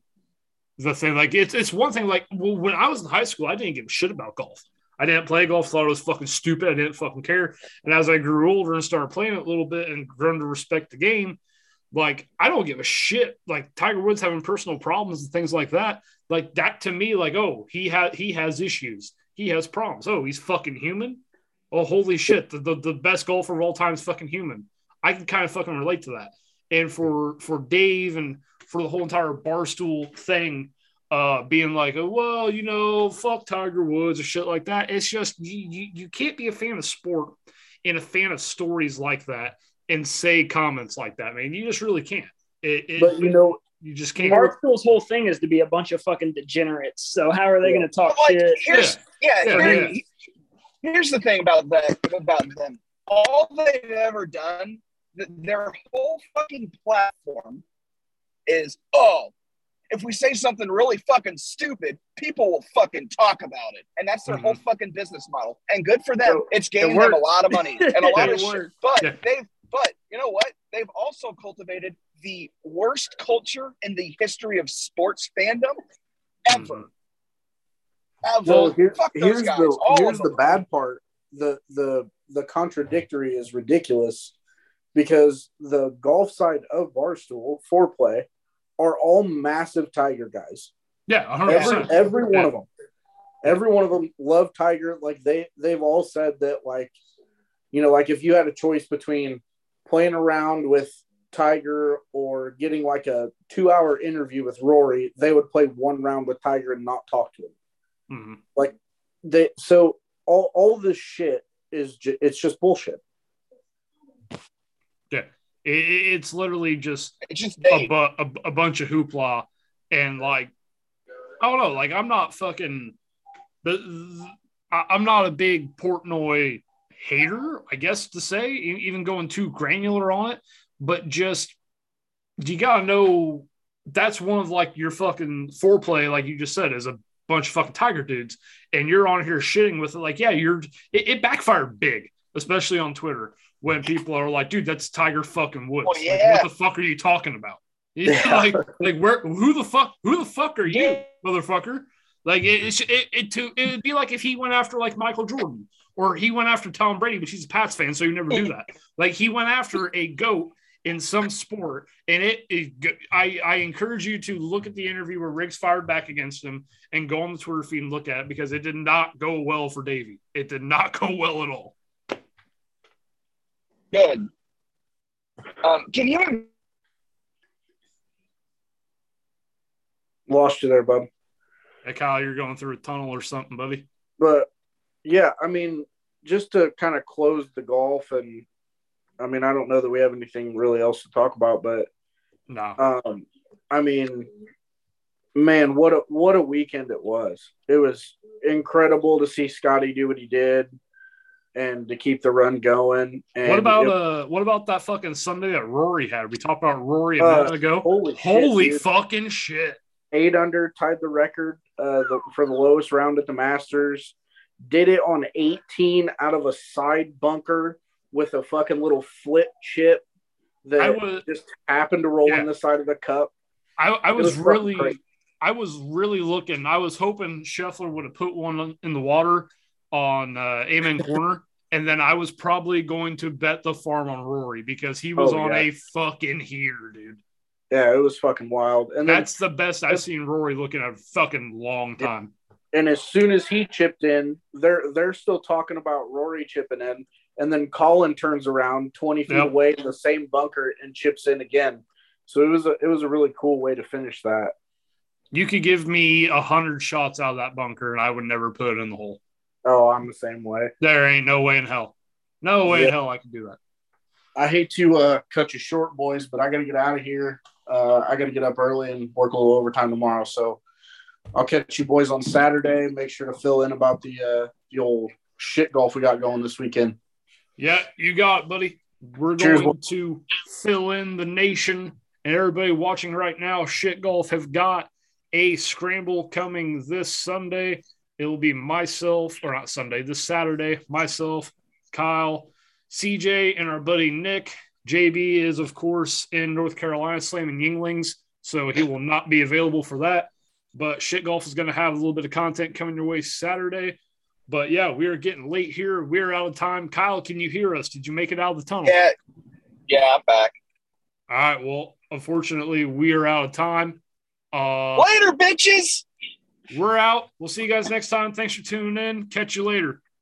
the thing. Like, it's one thing. Like, well, when I was in high school, I didn't give a shit about golf. I didn't play golf. Thought it was fucking stupid. I didn't fucking care. And as I grew older and started playing it a little bit and grown to respect the game, like, I don't give a shit. Like, Tiger Woods having personal problems and things like that. Like, that to me, like, oh, he has issues. He has problems. Oh, he's fucking human. Oh, holy shit! The best golfer of all time is fucking human. I can kind of fucking relate to that. And for Dave and for the whole entire Barstool thing being like, oh, well, you know, fuck Tiger Woods or shit like that. It's just you can't be a fan of sport and a fan of stories like that and say comments like that, man. You just really can't. But, you know, you just can't. Barstool's whole thing is to be a bunch of fucking degenerates. So how are they going to talk shit? Here's the thing about them. All they've ever done their whole fucking platform is, oh, if we say something really fucking stupid, people will fucking talk about it. And that's their whole fucking business model. And good for them. It's gaining them a lot of money and a lot of shit. But but you know what? They've also cultivated the worst culture in the history of sports fandom ever. Well, here's guys, here's the bad part. The contradictory is ridiculous because the golf side of Barstool Foreplay are all massive Tiger guys. Yeah, 100%. Every one of them. Every one of them love Tiger. Like they've all said that, like, you know, like if you had a choice between playing around with Tiger or getting like a 2-hour interview with Rory, they would play one round with Tiger and not talk to him. Like they, so all this shit is it's just bullshit. Yeah, it's literally just a bunch of hoopla, and like I don't know, like I'm not fucking, I'm not a big Portnoy hater, I guess to say, even going too granular on it, but just you gotta know that's one of like your fucking foreplay, like you just said, is a bunch of fucking Tiger dudes, and you're on here shitting with it. Like, yeah, it backfired big, especially on Twitter when people are like, dude, that's Tiger fucking Woods. Oh, yeah. Like, what the fuck are you talking about? Yeah. like where, who the fuck are you, motherfucker? Like it would be like if he went after like Michael Jordan or he went after Tom Brady, but he's a Pats fan, so you never do that. Like he went after a GOAT in some sport, and I encourage you to look at the interview where Riggs fired back against him and go on the Twitter feed and look at it, because it did not go well for Davey. It did not go well at all. Good. Can you lost you there, bub? Hey, Kyle, you're going through a tunnel or something, buddy. But yeah, I mean, just to kind of close the golf, and I mean, I don't know that we have anything really else to talk about, but no. I mean, man, what a weekend it was. It was incredible to see Scotty do what he did and to keep the run going. And what about that fucking Sunday that Rory had? We talked about Rory a minute ago. Holy shit, fucking shit. 8 under, tied the record for the lowest round at the Masters. Did it on 18 out of a side bunker, with a fucking little flip chip that just happened to roll on the side of the cup. I was really looking. I was hoping Scheffler would have put one in the water on Amen Corner, and then I was probably going to bet the farm on Rory because he was a fucking heater, dude. Yeah, it was fucking wild. And that's the best I've seen Rory looking at a fucking long time. And as soon as he chipped in, they're still talking about Rory chipping in. And then Colin turns around 20 feet away in the same bunker and chips in again. So it was a really cool way to finish that. You could give me 100 shots out of that bunker, and I would never put it in the hole. Oh, I'm the same way. There ain't no way in hell. No way in hell I can do that. I hate to cut you short, boys, but I got to get out of here. I got to get up early and work a little overtime tomorrow. So I'll catch you boys on Saturday. Make sure to fill in about the old shit golf we got going this weekend. Yeah, you got it, buddy. We're going to fill in the nation, and everybody watching right now, Shit Golf have got a scramble coming this Sunday. It will be this Saturday, myself, Kyle, CJ, and our buddy Nick. JB is, of course, in North Carolina slamming Yinglings, so he will not be available for that. But Shit Golf is going to have a little bit of content coming your way Saturday. But, yeah, we are getting late here. We're out of time. Kyle, can you hear us? Did you make it out of the tunnel? Yeah, I'm back. All right, well, unfortunately, we are out of time. Later, bitches! We're out. We'll see you guys next time. Thanks for tuning in. Catch you later.